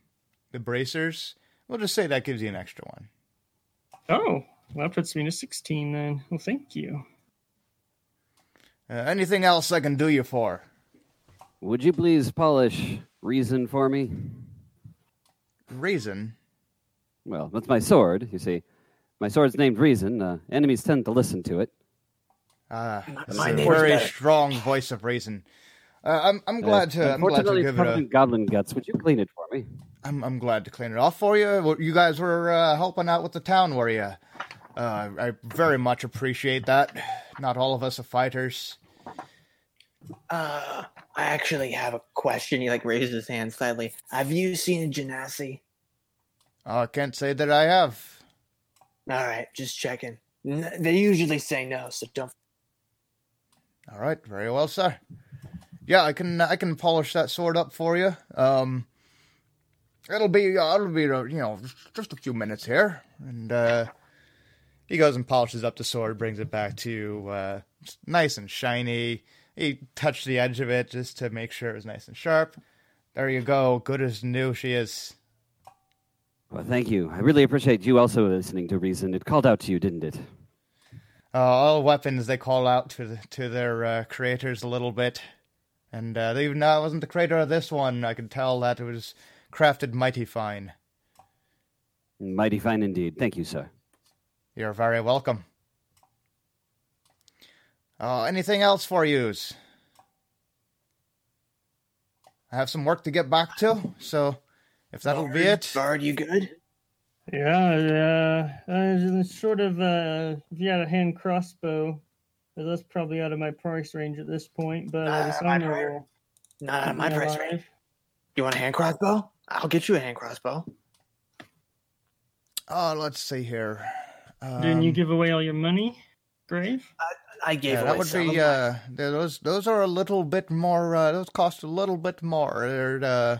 the bracers, we'll just say that gives you an extra one. Oh, well, that puts me to sixteen then. Well, thank you. Uh, anything else I can do you for? Would you please polish reason for me? Reason. Well, that's my sword, you see. My sword's named Reason. Uh, enemies tend to listen to it. Ah, that's a very strong voice of reason. Uh, I'm I'm glad uh, to. I'm glad to give it a goblin guts. Would you clean it for me? I'm I'm glad to clean it off for you. You guys were uh, helping out with the town, were you? Uh, I very much appreciate that. Not all of us are fighters. Uh, I actually have a question. He like raises his hand slightly. Have you seen Genasi? Oh, I can't say that I have. All right, just checking. They usually say no, so don't. All right, very well, sir. Yeah, I can I can polish that sword up for you. Um, it'll be it'll be you know just a few minutes here, and uh, he goes and polishes up the sword, brings it back to you, uh, nice and shiny. He touched the edge of it just to make sure it was nice and sharp. There you go, good as new. She is. Well, thank you. I really appreciate you also listening to Reason. It called out to you, didn't it? Uh, all weapons, they call out to the, to their uh, creators a little bit. And uh, even though I wasn't the creator of this one, I could tell that it was crafted mighty fine. Mighty fine indeed. Thank you, sir. You're very welcome. Uh, anything else for yous? I have some work to get back to, so... If that'll Bard, be it. Bard, you good? Yeah, uh, uh, sort of, uh, if you had a hand crossbow, that's probably out of my price range at this point, but uh, it's honorable. Not out of my price alive. range. You want a hand crossbow? I'll get you a hand crossbow. Oh, let's see here. Um, Didn't you give away all your money, Grave? I, I gave yeah, away that would some be, uh, those, those are a little bit more, uh, those cost a little bit more. They're, uh,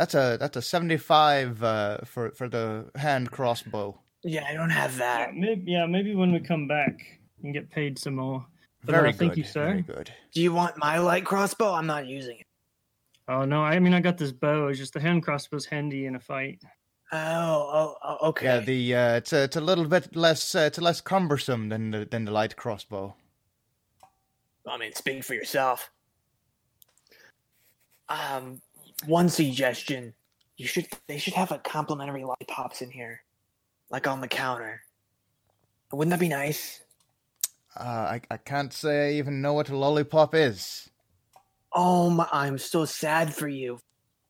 That's a that's a seventy-five uh, for for the hand crossbow. Yeah, I don't have that. Yeah maybe, yeah, maybe when we come back and get paid some more. Very good. Thank you, sir. Very good. Do you want my light crossbow? I'm not using it. Oh, no. I mean, I got this bow. It's just the hand crossbow's handy in a fight. Oh, oh, oh okay. Yeah, the uh, it's, a, it's a little bit less uh, it's less cumbersome than the, than the light crossbow. I mean, speak for yourself. Um, one suggestion. You should they should have like complimentary lollipops in here, like on the counter. Wouldn't that be nice? Uh, I I can't say I even know what a lollipop is. Oh my! I'm so sad for you.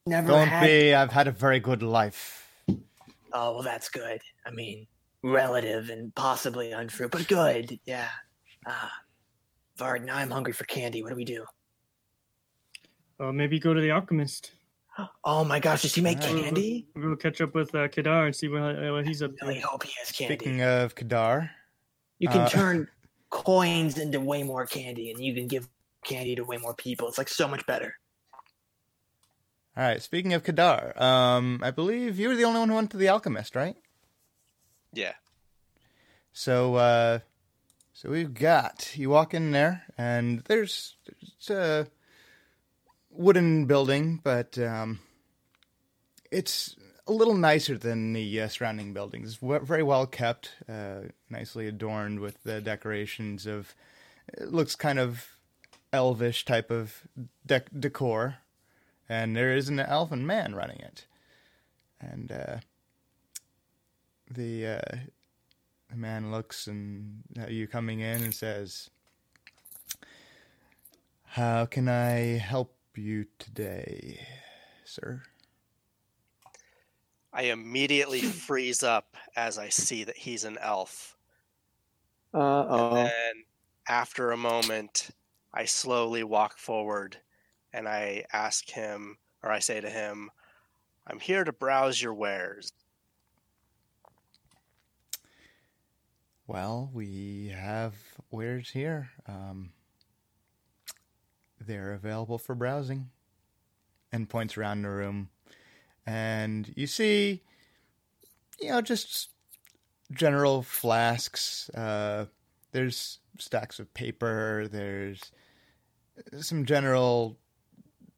Never. Don't had... be. I've had a very good life. Oh well, that's good. I mean, relative and possibly untrue, but good. Yeah. Ah, Vard. Now I'm hungry for candy. What do we do? Uh, maybe go to the alchemist. Oh my gosh, does he make yeah, candy? We'll, we'll catch up with uh, Kadar and see what, uh, what he's up to. I really hope he has candy. Speaking of Kadar... You can uh, turn coins into way more candy, and you can give candy to way more people. It's like so much better. All right, speaking of Kadar, um, I believe you were the only one who went to the alchemist, right? Yeah. So, uh, so we've got... You walk in there, and there's... there's uh, wooden building, but um, it's a little nicer than the uh, surrounding buildings. It's very well kept, uh, nicely adorned with the decorations of... It looks kind of elvish type of dec- decor, and there is an elfin man running it. And uh, the, uh, the man looks and at you coming in and says, "How can I help you today, sir?" I immediately freeze up as I see that he's an elf. Uh-oh. And then after a moment, I slowly walk forward and I ask him, or I say to him, "I'm here to browse your wares." Well, we have wares here. Um... They're available for browsing. And points around the room. And you see, you know, just general flasks. Uh, there's stacks of paper. There's some general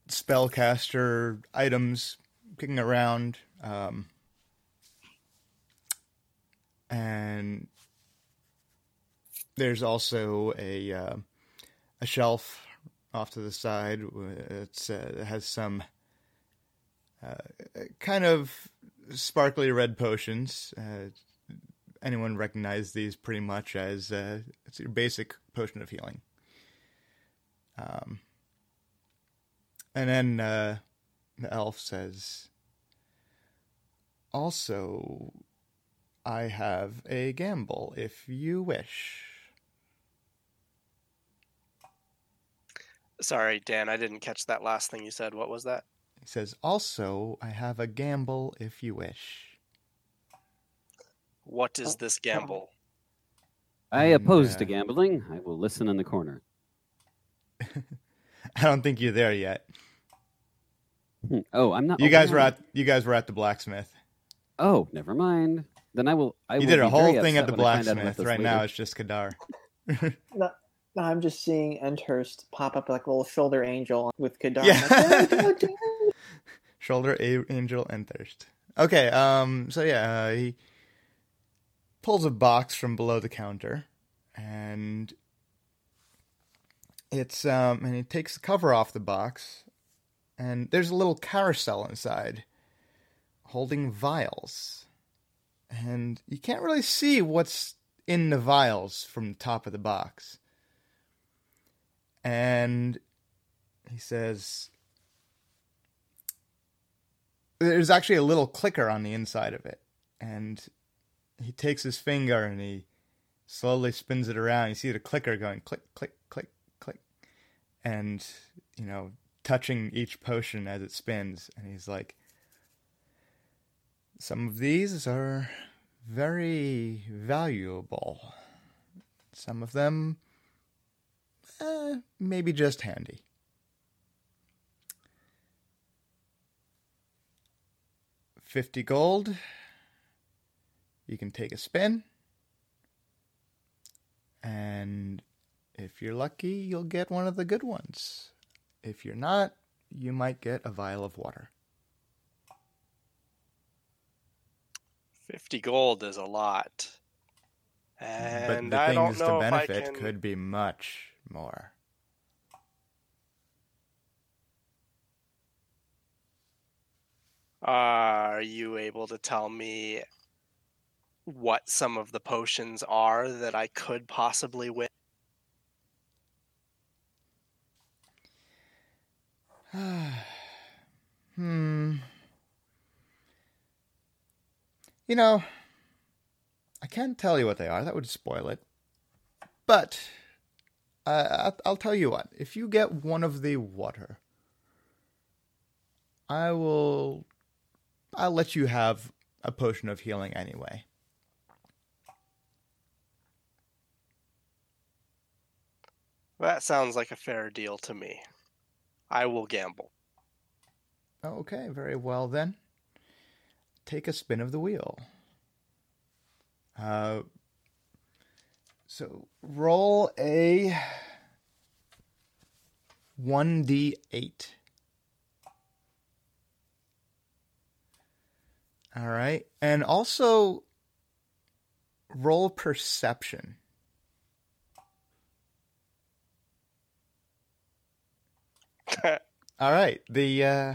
spellcaster items kicking around. Um, and there's also a uh, a shelf off to the side. It's, uh, it has some uh, kind of sparkly red potions. Uh, anyone recognize these pretty much as uh, it's your basic potion of healing. Um, and then uh, the elf says, "Also, I have a gamble if you wish." Sorry, Dan, I didn't catch that last thing you said. What was that? He says, "Also, I have a gamble if you wish." What is this gamble? I oppose uh, to gambling. I will listen in the corner. I don't think you're there yet. Hmm. Oh, I'm not. You guys were at you guys were at the blacksmith. Oh, never mind. Then I will. I you will did a whole thing at the blacksmith. Right later. Now it's just Kadar. No. I'm just seeing Enthirst pop up like a little shoulder angel with Kadar. Yeah. Like, oh, oh, oh. Shoulder a- angel Enthirst. Okay, um, so yeah, uh, he pulls a box from below the counter, and it's um, and he takes the cover off the box, and there's a little carousel inside, holding vials, and you can't really see what's in the vials from the top of the box. And he says, there's actually a little clicker on the inside of it. And he takes his finger and he slowly spins it around. You see the clicker going click, click, click, click. And, you know, touching each potion as it spins. And he's like, "Some of these are very valuable. Some of them... Uh, maybe just handy." Fifty gold. You can take a spin. And If you're lucky, you'll get one of the good ones. If you're not, you might get a vial of water. fifty gold is a lot. And but the I things don't know to benefit can... could be much more. Are you able to tell me what some of the potions are that I could possibly win? hmm. You know, I can't tell you what they are. That would spoil it. But uh, I'll tell you what. If you get one of the water, I will... I'll let you have a potion of healing anyway. That sounds like a fair deal to me. I will gamble. Okay, very well then. Take a spin of the wheel. Uh, so roll a one d eight. All right. And also roll perception. All right. The uh,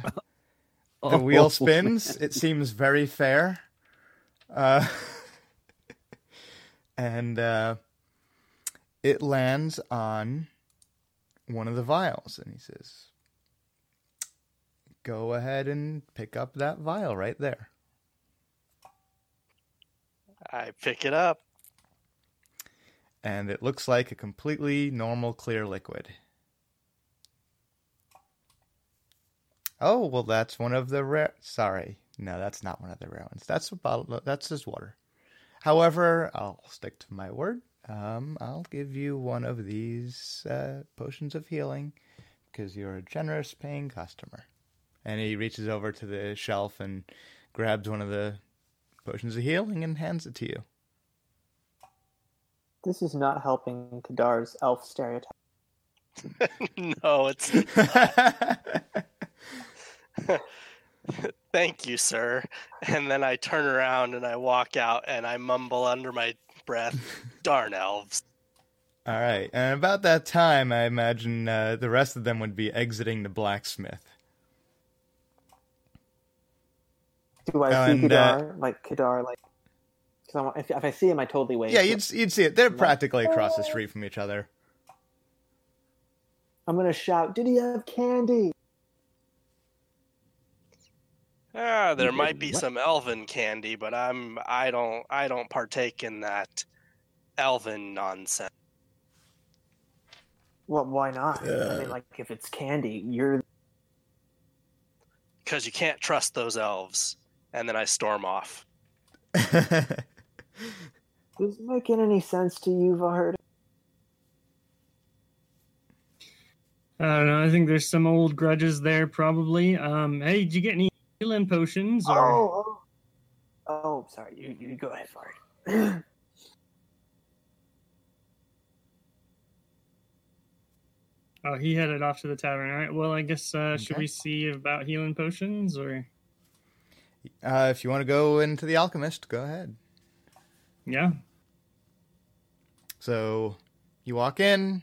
the wheel spins. It seems very fair. Uh, and uh, it lands on one of the vials. And he says, go ahead and pick up that vial right there. I pick it up. And it looks like a completely normal clear liquid. Oh, well, that's one of the rare... Sorry. No, that's not one of the rare ones. That's a bottle... That's just water. However, I'll stick to my word. Um, I'll give you one of these uh, potions of healing because you're a generous paying customer. And he reaches over to the shelf and grabs one of the potions of healing and hands it to you. This is not helping Kadar's elf stereotype. No, it's not. Thank you, sir. And then I turn around and I walk out and I mumble under my breath, darn elves. All right. And about that time, I imagine uh, the rest of them would be exiting the blacksmith. Do I see and, Kadar? Uh, like, Kadar, like... I want, if, if I see him, I totally wave. Yeah, you'd, you'd see it. They're I'm practically like, across the street from each other. I'm going to shout, did he have candy? Ah, there he might be what? Some elven candy, but I'm, I don't, I don't partake in that elven nonsense. Well, why not? Uh, I mean, like, if it's candy, you're... Because you can't trust those elves. And then I storm off. Does it make any sense to you, Vahard? I don't know. I think there's some old grudges there, probably. Um, hey, did you get any healing potions? Or... Oh, oh, oh, sorry. You, you go ahead, Vahard. Oh, he headed off to the tavern. All right. Well, I guess uh, okay. Should we see about healing potions or? Uh, if you want to go into the alchemist, go ahead. Yeah. So you walk in,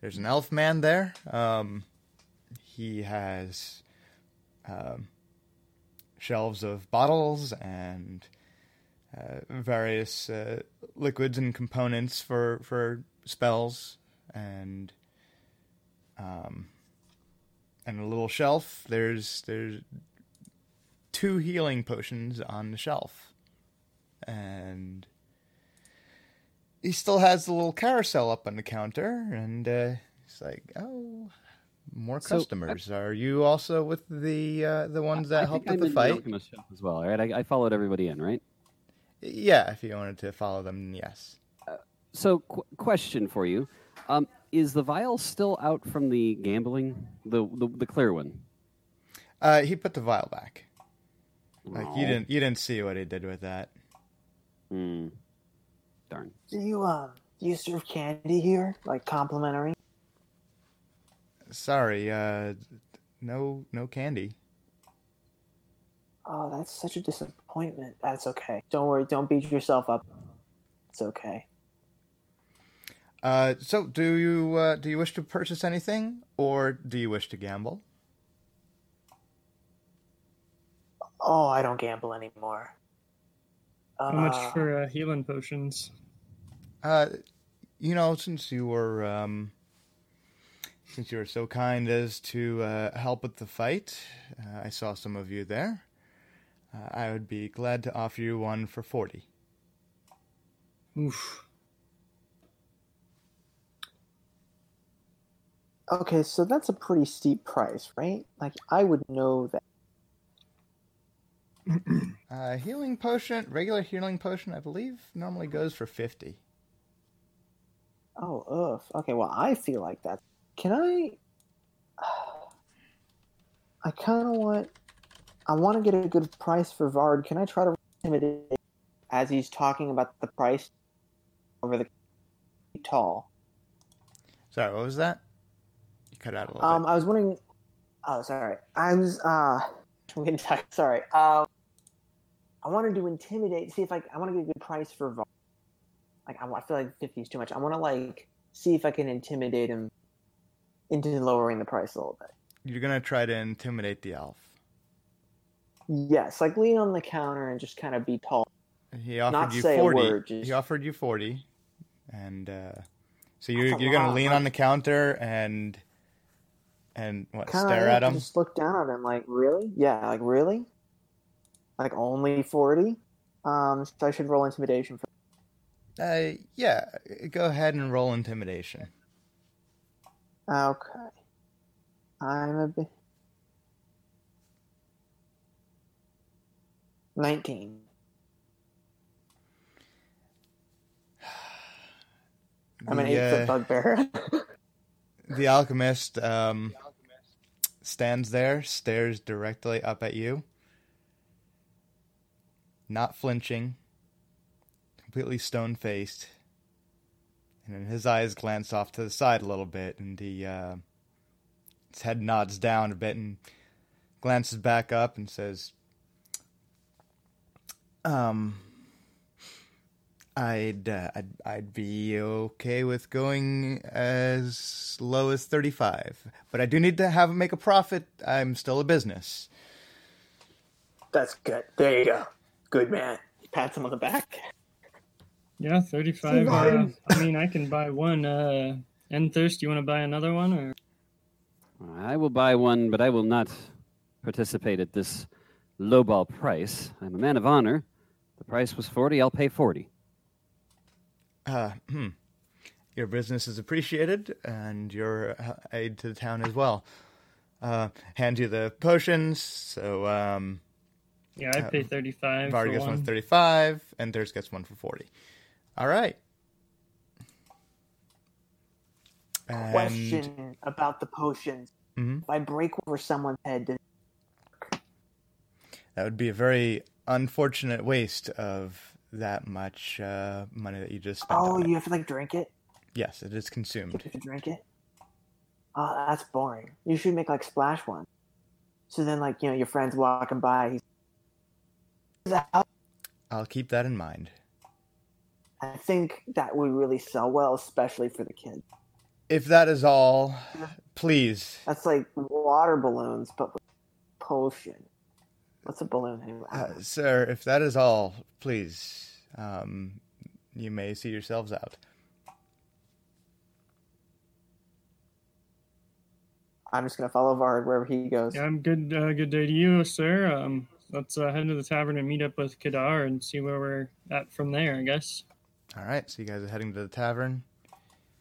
there's an elf man there. Um, he has um, shelves of bottles and uh, various uh, liquids and components for, for spells and um, and a little shelf. There's, there's, two healing potions on the shelf. And he still has the little carousel up on the counter. And uh, he's like, oh, more so customers. I, Are you also with the uh, the ones that I helped with the fight? I think I'm in the alchemist shop as well, right? I, I followed everybody in, right? Yeah, if you wanted to follow them, yes. Uh, so, qu- question for you. Um, is the vial still out from the gambling? The, the, the clear one? Uh, he put the vial back. Like you didn't, you didn't see what he did with that. Mm. Darn. Do you, uh, Do you serve candy here? Like complimentary? Sorry, uh, no, no candy. Oh, that's such a disappointment. That's okay. Don't worry. Don't beat yourself up. It's okay. Uh, so, do you uh, do you wish to purchase anything, or do you wish to gamble? Oh, I don't gamble anymore. How uh, much for uh, healing potions? Uh, you know, since you were um, since you were so kind as to uh, help with the fight, uh, I saw some of you there. Uh, I would be glad to offer you one for forty. Oof. Okay, so that's a pretty steep price, right? Like, I would know that. uh, healing potion, regular healing potion, I believe, normally goes for fifty. Oh, ugh. Okay, well, I feel like that. Can I... I kind of want... I want to get a good price for Vard. Can I try to intimidate him as he's talking about the price over the... tall? Sorry, what was that? Cut out a little um, bit. I was wondering. Oh, sorry. I was. Uh, sorry. Um, I wanted to intimidate. See if I. I want to get a good price for. Var- like I, I feel like fifty is too much. I want to like see if I can intimidate him into lowering the price a little bit. You're gonna try to intimidate the elf. Yes, like lean on the counter and just kind of be tall. He offered Not you say forty. A word, just... He offered you forty, and uh, so you're you're gonna lean on the counter and. And what, kinda stare like at him? Just look down at him, like, really? Yeah, like, really? Like, only forty? Um, so I should roll intimidation for. Uh, yeah, go ahead and roll intimidation. Okay. I'm a bit. nineteen. I'm an eight foot uh, bugbear. The alchemist um, stands there, stares directly up at you, not flinching, completely stone-faced, and then his eyes glance off to the side a little bit, and the uh, his head nods down a bit and glances back up and says, "Um, I'd, uh, I'd I'd be okay with going as low as thirty-five, but I do need to have make a profit. I'm still a business." That's good. There you go. Good man. He pats him on the back. Yeah, thirty-five. Uh, I mean, I can buy one. Uh, Enthirst, you want to buy another one, or? I will buy one, but I will not participate at this lowball price. I'm a man of honor. The price was forty. I'll pay forty. Uh, hmm. Your business is appreciated, and your aid to the town as well. Uh, hand you the potions, so, um... yeah, I pay uh, thirty-five Vard gets one. one for thirty-five, and Thurs gets one for forty. All right. And... question about the potions. Mm-hmm. If I break over someone's head, then... that would be a very unfortunate waste of... that much uh, money that you just spent. Oh, you it. have to like drink it? Yes, it is consumed. You have to drink it? Oh, that's boring. You should make like splash one. So then, like, you know, your friend's walking by. He's... that... I'll keep that in mind. I think that would really sell well, especially for the kids. If that is all, please. That's like water balloons, but with potion. What's a balloon anyway? Uh, sir, if that is all, please, um, you may see yourselves out. I'm just going to follow Vard wherever he goes. Yeah, I'm good. Uh, good day to you, sir. Um, let's uh, head to the tavern and meet up with Kadar and see where we're at from there, I guess. All right, so you guys are heading to the tavern.